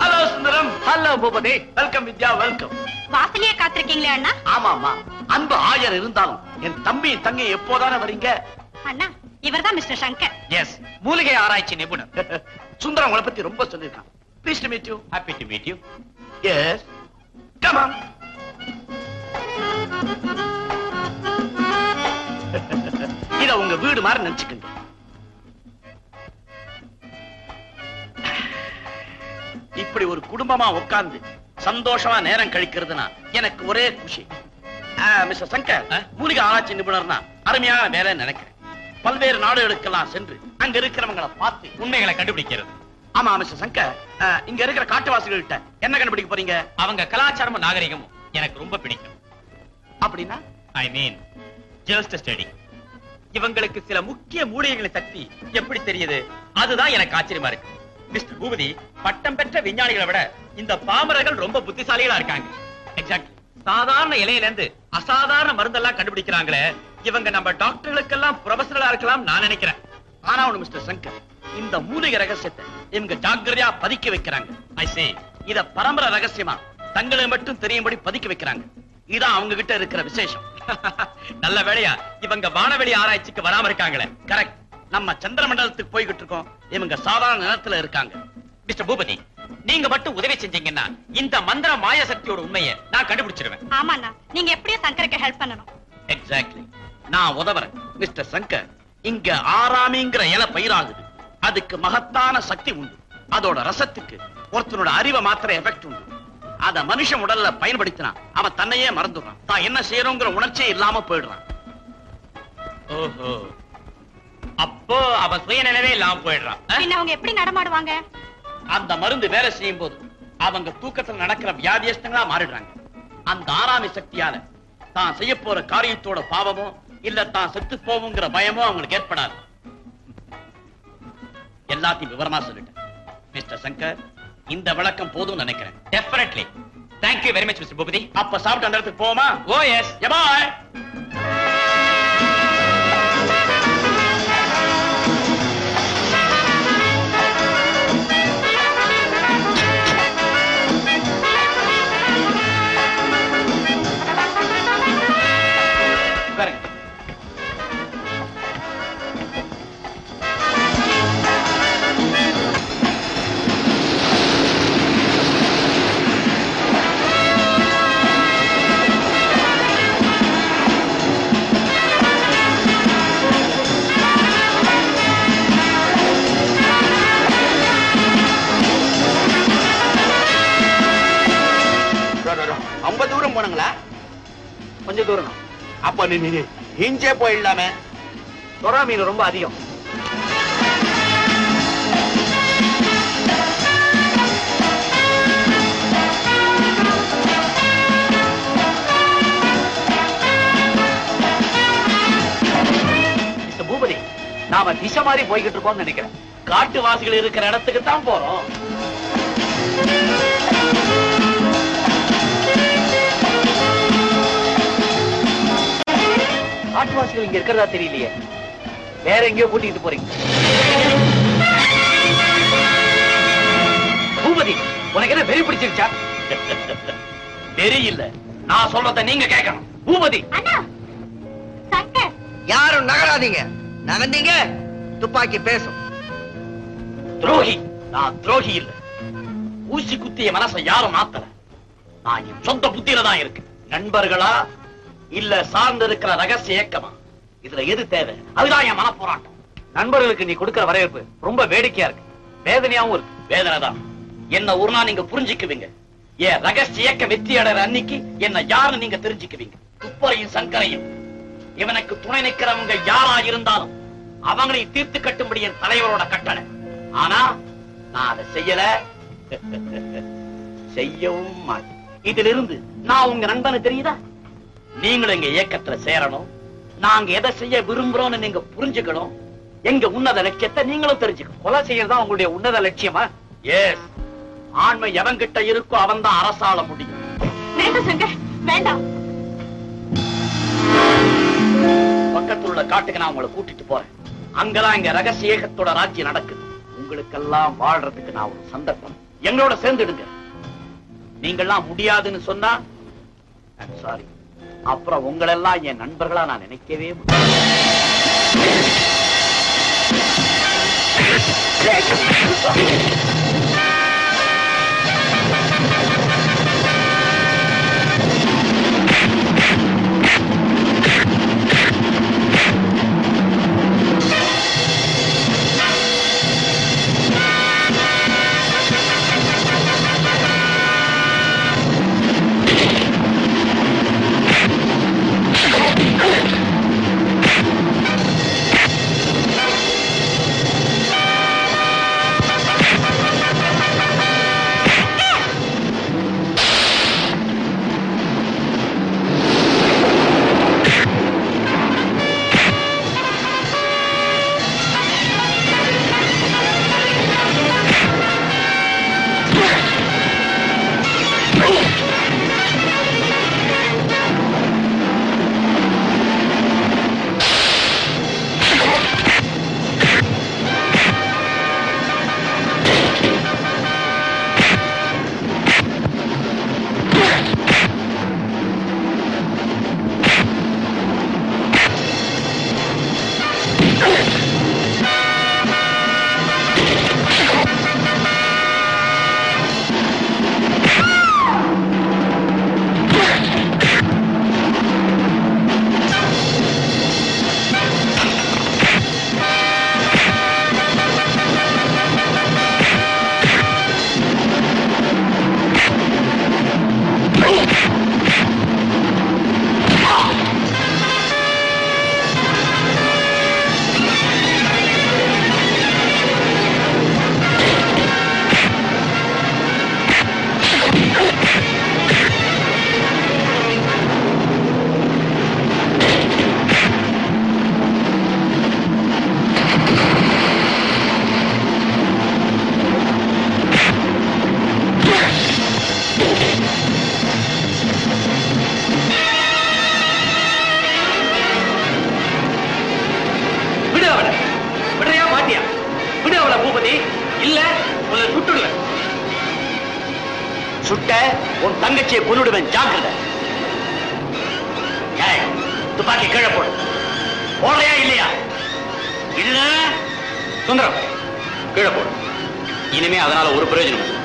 Hello Sundaram. Hello Boopathi. Welcome Vidya, welcome. வாசலியே காத்திருக்கீங்களே அண்ணா? ஆமா ஆமா, அன்பு ஆயர் இருந்தாலும் என் தம்பி தங்கை எப்போதான வரீங்க அண்ணா? இவர்தான் மிஸ்டர் சங்கர். எஸ், மூலிகை ஆராய்ச்சி நிபுணர். சுந்தரம் உங்களை பத்தி ரொம்ப சொல்லிருக்கான். Pleased to meet you. Happy to meet you. Yes. Come on. இத உங்க வீடு மாதிரி நினைச்சுக்கங்க. இப்படி ஒரு குடும்பமா உட்கார்ந்து சந்தோஷமா நேரம் கழிக்கிறதுனா எனக்கு ஒரே குஷி. மிஸ்டர் சங்கர் மூலிகை ஆராய்ச்சி நிபுணர்னா அருமையான வேலை நினைக்கிறேன். பல்வேறு நாடுகளுக்கெல்லாம் சென்று அங்க இருக்கிறவங்களை பார்த்து உண்மைகளை கண்டுபிடிக்கிறது. ஆமா மிஸ்டர் சங்கர், இங்க இருக்கிற காட்டுவாசிகள்கிட்ட என்ன கண்டுபிடிக்க போறீங்க? அவங்க கலாச்சாரமும் நாகரிகமும் எனக்கு ரொம்ப பிடிக்கும். அப்படின்னா ஐ மீன் ஜஸ்ட் ஸ்டடி. இவங்களுக்கு சில முக்கிய மூலிகைகளை சக்தி எப்படி தெரியுது, அதுதான் எனக்கு ஆச்சரியமா இருக்கு. மிஸ்டர் பூபதி, பட்டம் பெற்ற விஞ்ஞானிகளை விட இந்த பாமரர்கள் ரொம்ப புத்திசாலிகளா இருக்காங்க. எக்ஸாக்ட்லி, சாதாரண இலையில இருந்து அசாதாரண மருந்தெல்லாம் கண்டுபிடிக்கிறாங்களே, இவங்க நம்ம டாக்டர்களுக்கெல்லாம் ப்ரொஃபஷனலா இருக்கலாம் நான் நினைக்கிறேன். ஆனா ஒண்ணு மிஸ்டர் சங்கர், இந்த மூலிகை ரகசியத்தை இவங்க ஜாக்கிரதையா பதிக்க வைக்கிறாங்க. ஐ சே, இத பரம்பரை ரகசியமா தங்களுக்கு மட்டும் தெரியும்படி பதிக்க வைக்கிறாங்க. இதான் அவங்க கிட்ட இருக்கிற விசேஷம். நல்ல வேளையா இவங்க வானவெளி ஆராய்ச்சிக்கு வராம இருக்காங்களே. கரெக்ட், நம்ம சந்திர மண்டலத்துக்கு போய்கிட்டு இருக்கோம், இவங்க சாதாரண நிலத்துல இருக்காங்க. மிஸ்டர் பூபதி, நீங்க மட்டும் உதவி செஞ்சீங்கன்னா இந்த மந்திர மாய சக்தியோட உண்மையை நான் கண்டுபிடிச்சிருவேன். ஆமாண்ணா, நீங்க எப்படியோ சங்கருக்கு ஹெல்ப் பண்ணணும். எக்ஸாக்ட்லி, நான் உதவுறேன். மிஸ்டர் சங்கர், இங்க ஆராமிங்கிற இலை பயிராகுது. அதுக்கு மகத்தான சக்தி உண்டு. அதோட ரசத்துக்கு ஒருத்தனோட அறிவை மாத்திர எஃபெக்ட் உண்டு. அத மனுஷன் உடல்ல பயன்படுத்தினா அவன் தன்னையே மறந்துடுறான், தான் என்ன செய்யறோங்கிற உணர்ச்சியே இல்லாம போயிடுறான். ஓஹோ, அப்போ அவன் சுயநினைவே இல்லாம போயிடுறான். அவங்க எப்படி நடமாடுவாங்க? அந்த மருந்து வேலை செய்யும் போது அவங்க தூக்கத்தில் நடக்கிற வியாதியஸ்தங்களா மாறிடுறாங்க. அந்த ஆராமி சக்தியால தான் செய்ய போற காரியத்தோட பாவமோ இல்ல தான் செத்து போவோங்கிற பயமோ அவங்களுக்கு ஏற்படாது. எல்லாத்தையும் விவரமா சொல்லிட்டேன் மிஸ்டர் சங்கர். இந்த விளக்கம் போதும் நினைக்கிறேன். Definitely. Thank you very much mister Boopathi. அப்ப சாப்பிட்ட நேரத்துக்கு போவோமா? Oh yes, bye. ரொம்ப தூரம் போனங்களா? கொஞ்சம் தூரம். அப்ப நீ இஞ்சே போயிடலாமே, தொரா மீன் ரொம்ப அதிகம். பூபதி, நாம திசை மாதிரி போய்கிட்டு இருக்கோம்னு நினைக்கிறேன். காட்டு வாசிகள் இருக்கிற இடத்துக்கு தான் போறோம். காட்டுவாசிகள் இங்க இருக்கிறதா தெரியலையே, வேற எங்கேயோ கூட்டிட்டு போறீங்க. பூபதி, உனக்கு என்ன வெறி பிடிச்சிருச்சா? வெறி இல்ல, நான் சொல்றத நீங்க கேட்கணும். பூபதி யாரும் நகராதீங்க, நகர்ந்தீங்க துப்பாக்கி பேசும். துரோகி, நான் துரோகி இல்ல. ஊசி குத்திய மனசை யாரும் மாத்தல. நான் என் சொந்த புத்தியில தான் இருக்கு. நண்பர்களா இல்ல சார்ந்து இருக்கிற ரகசிய இயக்கமா, இதுல எது தேவை? அதுதான் என் மன போராட்டம். நண்பர்களுக்கு நீ கொடுக்கிற வரவேற்பு ரொம்ப வேடிக்கையா இருக்கு, வேதனையாவும் இருக்கு. வேதனை தான். என்ன ஒரு நாள் நீங்க புரிஞ்சுக்குவீங்க. ஏன் ரகசிய இயக்க வெற்றி அடைற அன்னைக்கு என்ன யாருன்னு நீங்க தெரிஞ்சுக்குவீங்க. துப்பரையும் சங்கரையும் இவனுக்கு துணை நிற்கிறவங்க யாரா இருந்தாலும் அவங்களை தீர்த்து கட்டும்படி என் தலைவரோட கட்டளை. ஆனா நான் அதை செய்யல, செய்யவும் மாட்டேன். இதிலிருந்து நான் உங்க நண்பனு தெரியுதா? நீங்களும் எங்க இயக்கத்துல சேரணும். நாங்க எதை செய்ய விரும்புறோம்னு நீங்க புரிஞ்சுக்கணும். எங்க உன்னத லட்சியத்தை நீங்களும் தெரிஞ்சுக்கணும். கொலை செய்யறதா உங்களுடைய உன்னத லட்சியமா? எஸ். ஆண்மை எவன்கிட்ட இருக்கோ அவன் தான் அரசாள முடியும். பக்கத்துல உள்ள காட்டுக்கு நான் உங்களை கூட்டிட்டு போறேன். அங்கதான் எங்க ரகசிய இயக்கத்தோட ராஜ்ஜி நடக்குது. உங்களுக்கெல்லாம் வாழ்றதுக்கு நான் ஒரு சந்தர்ப்பம். எங்களோட சேர்ந்துடுங்க. நீங்கெல்லாம் முடியாதுன்னு சொன்னா சாரி, அப்புறம் உங்களெல்லாம் என் நண்பர்களா நான் நினைக்கவே முடியாது. ரேவதி, இல்ல உன்னை சுட்டுடுவேன். சுட்ட உன் தங்கச்சியை கொன்னுடுவேன், ஜாக்கிரதை. துப்பாக்கி கீழே போடு. போடுறியா இல்லையா? இல்ல சுந்தரம் கீழே போடு. இனிமே அதனால ஒரு பிரயோஜனம்.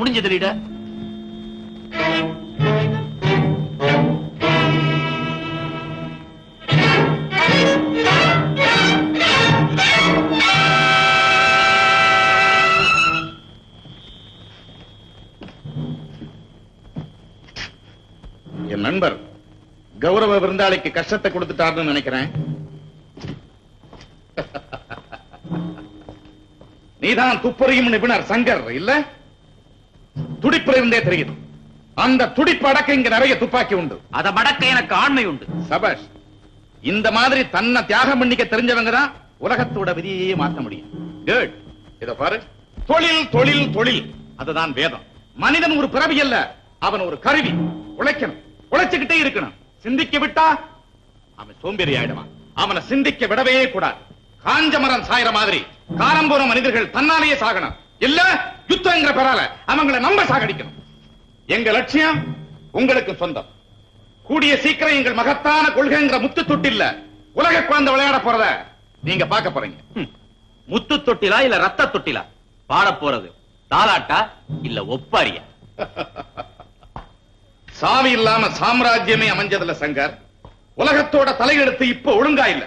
முடிஞ்சது. என் நண்பர் கௌரவ விருந்தாளிக்கு கஷ்டத்தை கொடுத்துட்டாருன்னு நினைக்கிறேன். நீதான் துப்பறியும் நிபுணர் சங்கர் இல்ல? துடிப்பு இருந்தே தெரியுது. அந்த துடிப்பு அடக்க இங்க நிறைய துப்பாக்கி உண்டு. அத மடக்க எனக்கு ஆண்மை உண்டு. சபாஷ். இந்த மாதிரி தன்னை தியாகம் பண்ணிக்க தெரிஞ்சவங்க தான் உலகத்தோட விதியையே மாற்ற முடியும். குட். இத பாரு. தொழில் தொழில் தொழில், அதுதான் வேதம். மனிதன் ஒரு பிறவி அல்ல, அவன் ஒரு கருவி. உழைக்கணும், உழைச்சுக்கிட்டே இருக்கணும். சிந்திக்க விட்டா அவன் சோம்பேறி ஆயிடுவான். அவனை சிந்திக்க விடவே கூடாது. காஞ்ச மரம் சாயிற மாதிரி காலம் போற மனிதர்கள் தன்னாலேயே சாகணும். இல்ல யுத்தங்கிற பெறால அவங்களை நம்ம சாகடிக்கணும். எங்க லட்சியம் உங்களுக்கு சொந்தம். கூடிய சீக்கிரம் எங்கள் மகத்தான கொள்கைங்கிற முத்து தொட்டில உலக குழந்தை விளையாட போறத நீங்க பார்க்க போறீங்க. முத்து தொட்டிலா இல்ல ரத்த தொட்டிலா? பாட போறது தாலாட்டா இல்ல ஒப்பாரியா? சாவி இல்லாம சாம்ராஜ்யமே அமைஞ்சதுல சங்கர். உலகத்தோட தலையெடுத்து இப்ப ஒழுங்கா இல்ல.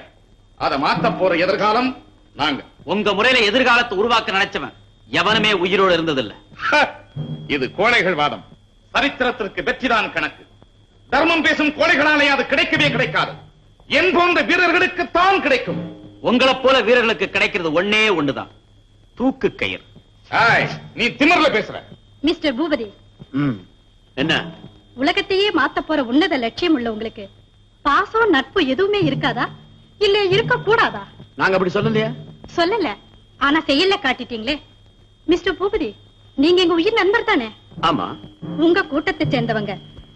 அதை மாத்த போற எதிர்காலம் நாங்க. உங்க முறையில எதிர்காலத்தை உருவாக்க நினைச்சவன் எவனுமே உயிரோடு இருந்ததில்லை. இது கோழைகள் வாதம். சரித்திரத்திற்கு வெற்றிதான் கணக்கு. தர்மம் பேசும் கோழைகளாலே அது கிடைக்கவே கிடைக்காது. என் போன்ற வீரர்களுக்கு தான் கிடைக்கும். உங்களை போல வீரர்களுக்கு கிடைக்கிறது ஒன்னே ஒண்ணுதான், தூக்கு கயிறு. நீ திமிர்ல பேசுற மிஸ்டர் பூபதி. என்ன உலகத்தையே மாத்த போற உன்னத லட்சியம் உள்ள உங்களுக்கு பாசம் நட்பு எதுவுமே இருக்காதா? இல்ல இருக்க கூடாதா? நாங்க அப்படி சொல்லலையா? சொல்லல, ஆனா செயல்ல காட்டிட்டீங்களே. மிஸ்டர் பூபதி, நீங்க எங்க உயிர் நண்பர் தானே? ஆமா. உங்க கூட்டத்தை சேர்ந்தவங்க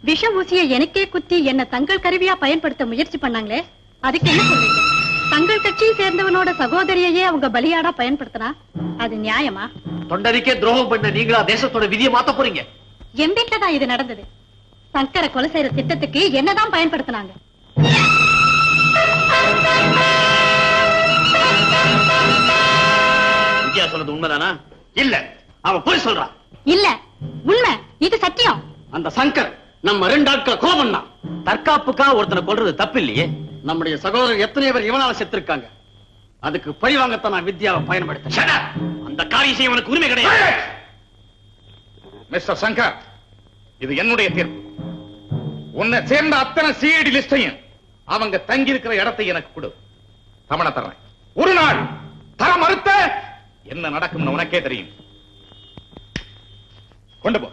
விஷ ஊசியை எனக்கே குத்தி என்ன தங்கள் கருவியா பயன்படுத்த முயற்சி பண்ணாங்களே, அதுக்கு என்ன சொல்றீங்க? தங்கள் கட்சியை சேர்ந்தவனோட சகோதரியையே அவங்க பலியாடா பயன்படுத்தினா அது நியாயமா? தொண்டருக்கே துரோகம் பண்ண நீங்களா தேசத்தோட விதியை மாத்த போறீங்க? என் வீட்டுலதான் இது நடந்தது. சங்கரை கொலை செய்யற திட்டத்துக்கு என்னதான் பயன்படுத்தினாங்க? வித்யா சொன்னது உண்மைதானா? இல்ல, அவன் போய் சொல்றான். இல்ல உண்மை, இது சத்தியம். அந்த சங்கர் நம்ம ரெண்டு ஆட்களை கோபம் தான். தற்காப்புக்கா ஒருத்தனை கொல்றது தப்பு இல்லையே. நம்முடைய சகோதரர் எத்தனை பேர் இவனால செத்துருக்காங்க. அதுக்கு பழி வாங்கத்தான் நான் வித்யாவை பயன்படுத்த அந்த காரியம் செய்ய உனக்கு உரிமை கிடையாது. மிஸ்டர் சங்கர், இது என்னுடைய தீர்ப்பு. உன்னை சேர்ந்த அத்தனை சிஐடி லிஸ்டையும் அவங்க தங்கி இருக்கிற இடத்தை எனக்கு கொடு. தமண தர்றேன். ஒரு நாள் தர மறுத்த என்ன நடக்கும் உனக்கே தெரியும். கொண்டு போ.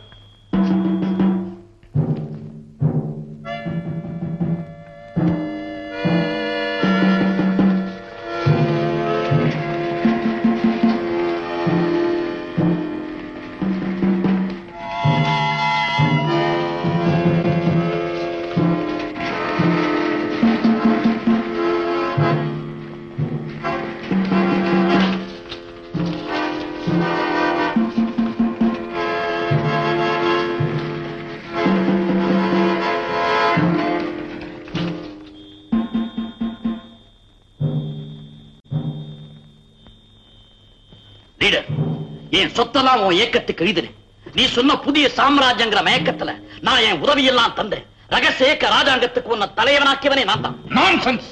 சொத்தெல்லாம் உன் ஏக்கத்துக்கு எழுதுரு. நீ சொன்ன புதிய சாம்ராஜ்யங்கிற மயக்கத்துல நான் என் உதவி எல்லாம் தந்தேன். ரகசிய ராஜாங்கத்துக்கு உன்னை தலைவனாக்கியவனே நான் தான். நான்சென்ஸ்.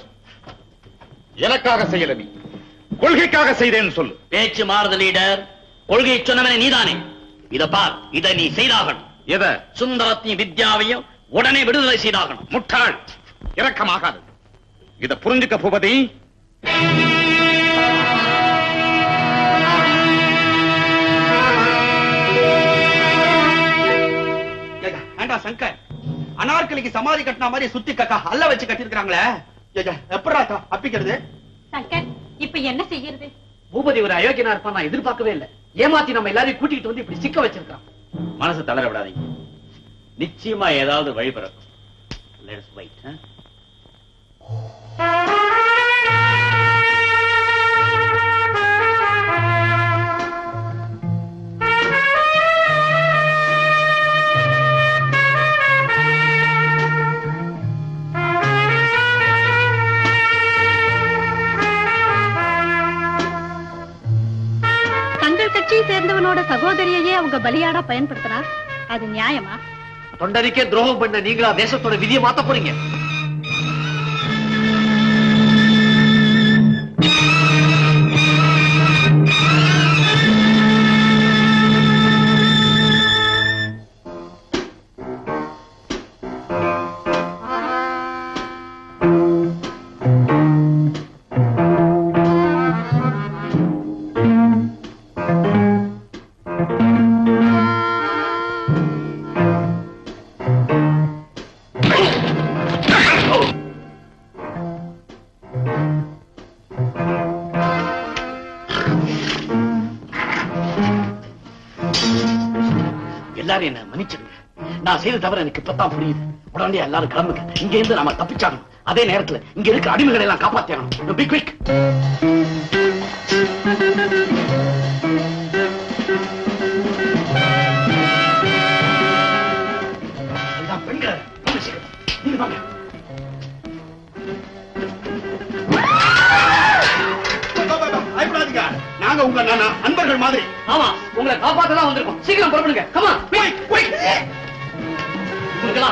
எனக்காக செய்யல, நீ கொள்கைக்காக செய்தேன்னு சொல்லு. பேச்சு மாறுது லீடர். கொள்கை சொன்னவனே நீதானே. இத பார், இதை நீ செய்தாகணும். எதை? சுந்தரத்தையும் வித்யாவையும் உடனே விடுதலை செய்தாகணும். முட்டாள், இரக்கமாகாது. இதை புரிஞ்சுக்க பூபதி. சங்கர், அனார்கலிக்கு சமாதி கட்டின மாதிரி சுத்தி கக்கா அல்ல வச்சு கட்டி இருக்காங்களே, எப்படா அப்பிக்கிறது? சங்கர், இப்ப என்ன செய்யறது? பூபதி ஒரு அயோக்கியனா இருப்பான், நான் எதிர்பார்க்கவே இல்லை. ஏமாத்தி நம்ம எல்லாரையும் கூட்டிட்டு வந்து இப்படி சிக்க வச்சிருக்கான். மனசு தளர விடாதீங்க, நிச்சயமா ஏதாவது வழி பிறக்கும். Let's wait. சேர்ந்தவனோட சகோதரியையே அவங்க பலியாடா பயன்படுத்துறா, அது நியாயமா? தொண்டருக்கே துரோகம் பண்ண நீங்களா தேசத்தோட விதியை மாத்த போறீங்க? செய்த தவிர எனக்கு இப்பதான் புரியுது. உடனே எல்லாரும் கிளம்புங்க. இங்க இருந்து நாம தப்பிச்சாகணும். அதே நேரத்துல இங்க இருக்க அடிமைகளை எல்லாம் காப்பாற்றணும். உங்க நானா அன்பர்கள் மாதிரி. ஆமா, உங்களை காப்பாற்ற தான் வந்திருக்கோம். சீக்கிரம் புறப்படுங்க. கமா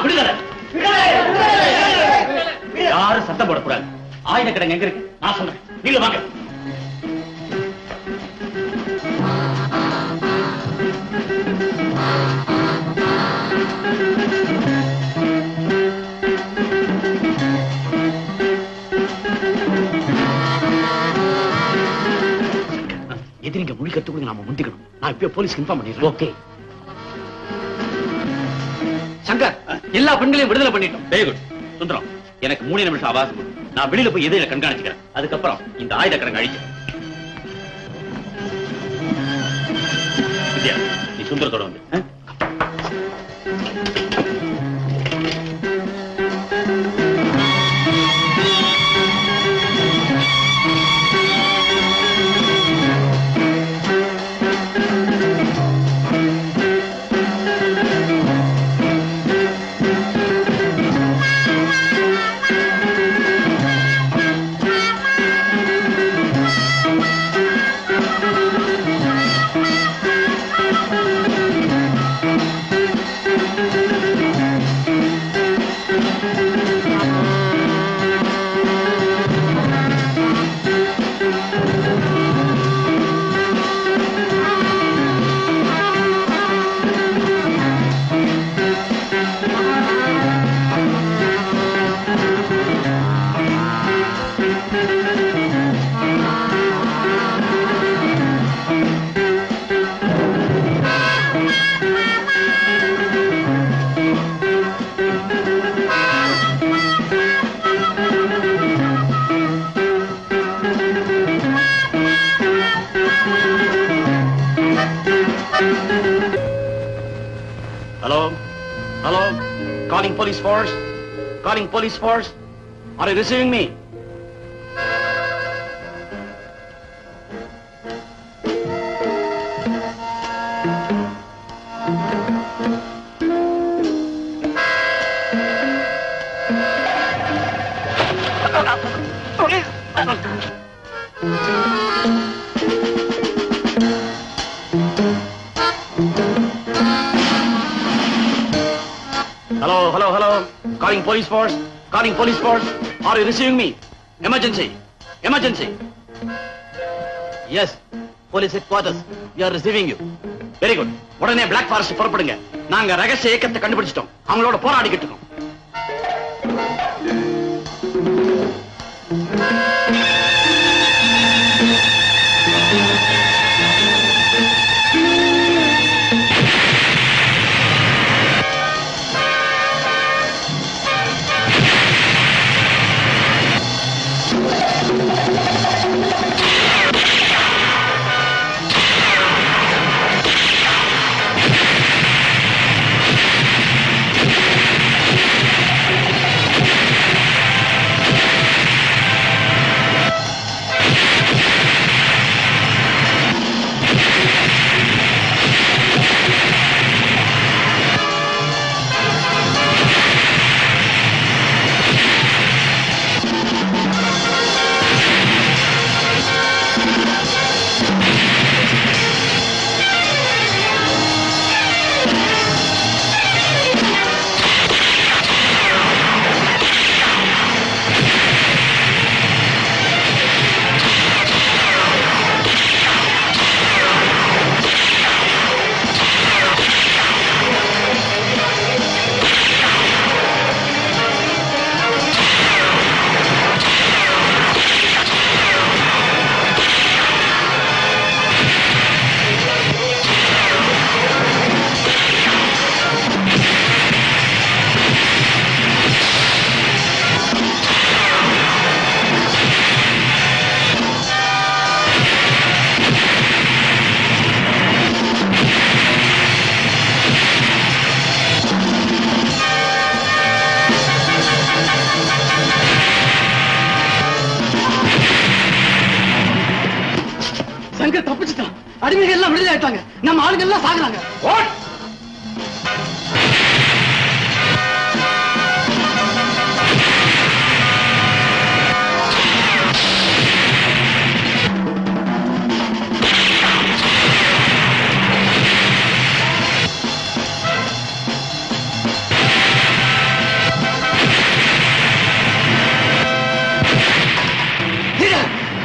விடுதலை. யாரும் சத்தம் போடக்கூடாது. ஆயுத கிடங்கு எங்க இருக்கு நான் சொல்றேன், நீங்க வாங்க. எதிரிங்க மொழி கத்துக்கொடுங்க, நாம முந்திக்கணும். நான் இப்ப போலீஸ்க்கு இன்ஃபார்ம் பண்ணிடுறேன். ஓகே சங்கர், எல்லா பெண்களையும் விடுதலை பண்ணிட்டோம். வெரி குட் சுந்தரம், எனக்கு 3 நிமிஷம் அவகாசம். நான் வெளியில போய் எதிரில கண்காணிச்சுக்கிறேன். அதுக்கப்புறம் இந்த ஆயுதக்கடங்க அழிக்க நீ சுந்தரத்தோட வந்து Hello? Calling police force? Calling police force? Are you receiving me? Hello, hello, hello. Calling police force. Calling police force. Are you receiving me? Emergency. Emergency. Yes. Police headquarters. We are receiving you. Very good. What a black forest புறப்படுங்க. நாங்க ரகசிய இயக்கத்தை கண்டுபிடிச்சிட்டோம். அவங்களோட போராடிக்கிட்டு இருக்கோம். அடிமைகள் எல்லாம் விடுதலை ஆயிட்டாங்க. நம்ம ஆளுங்க எல்லாம் சாகுறாங்க.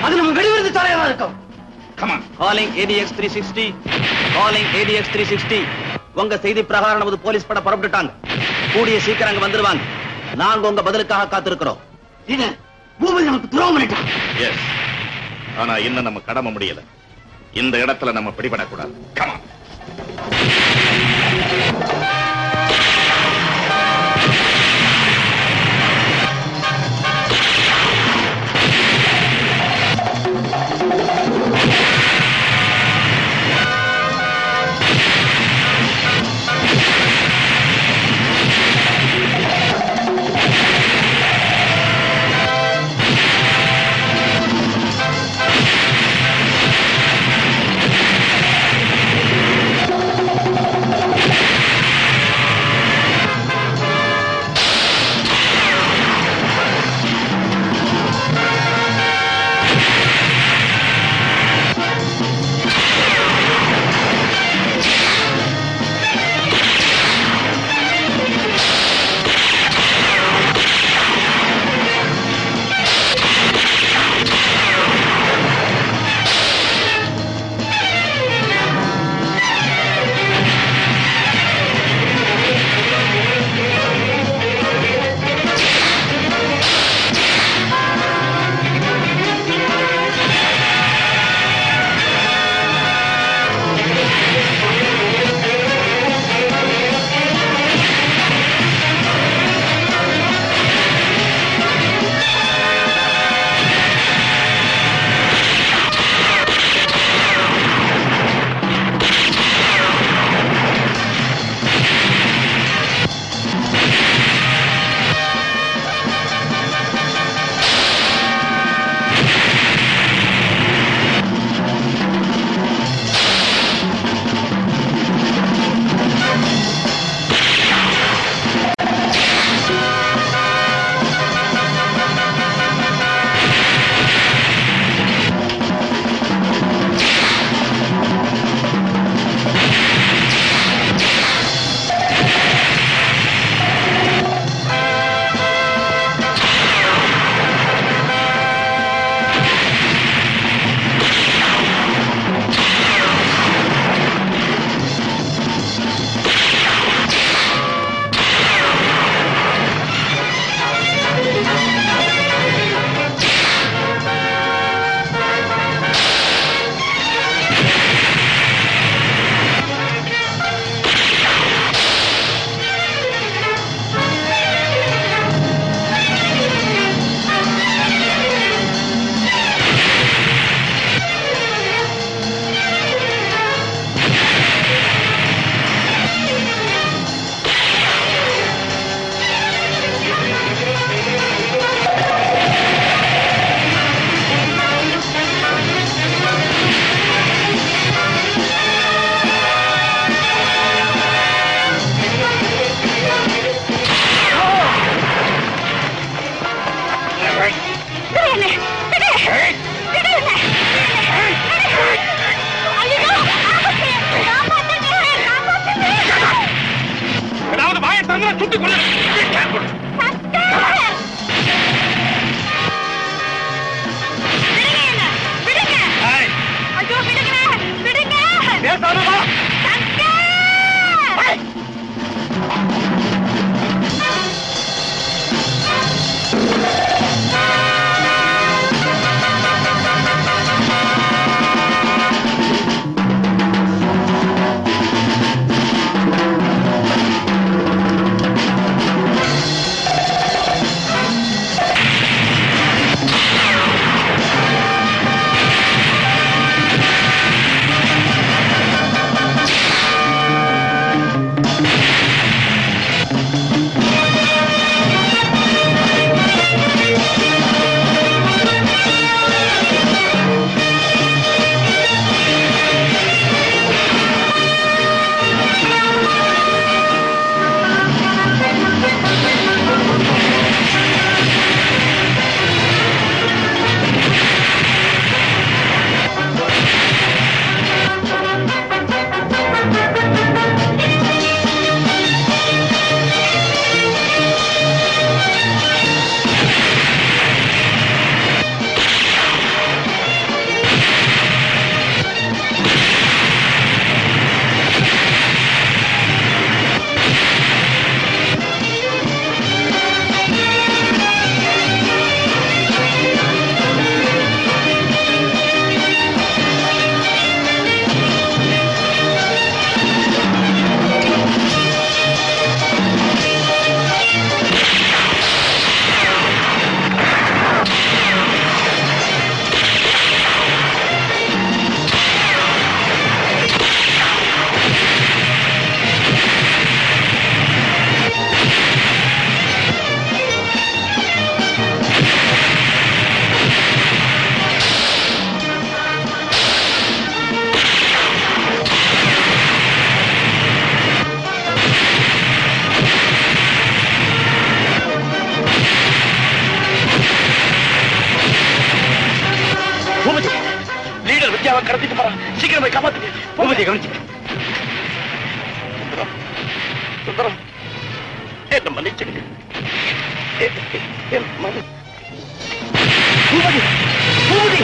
அது நம்ம வெளிவிருந்து தரையவா இருக்கும். Come on. Calling ADX 360. Calling ADX 360. உங்க செய்தி பிரகாரம் நமது போலீஸ் படை புறப்பட்டுட்டாங்க. கூடிய சீக்கிரம் அங்க வந்துருவாங்க. நாங்க உங்க பதிலுக்காக காத்திருக்கிறோம். இது பூமி நமக்கு துரோகம் பண்ணிட்டான். Yes. ஆனா இன்னும் நம்ம கடமை முடியல. இந்த இடத்துல நம்ம பிடிபடக்கூடாது. Come on. நம்மை காப்பாத்துட்டீங்க. பூமதியை கவனிச்சு சுந்தரம் என்ன மன்னிச்சிடுங்க. பூமதி பூமதி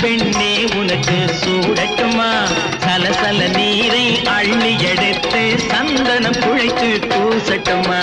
பெண்ணே உனக்கு சூடட்டுமா? சலசல நீரை அள்ளி எடுத்து சந்தனம் குழைத்து பூசட்டுமா?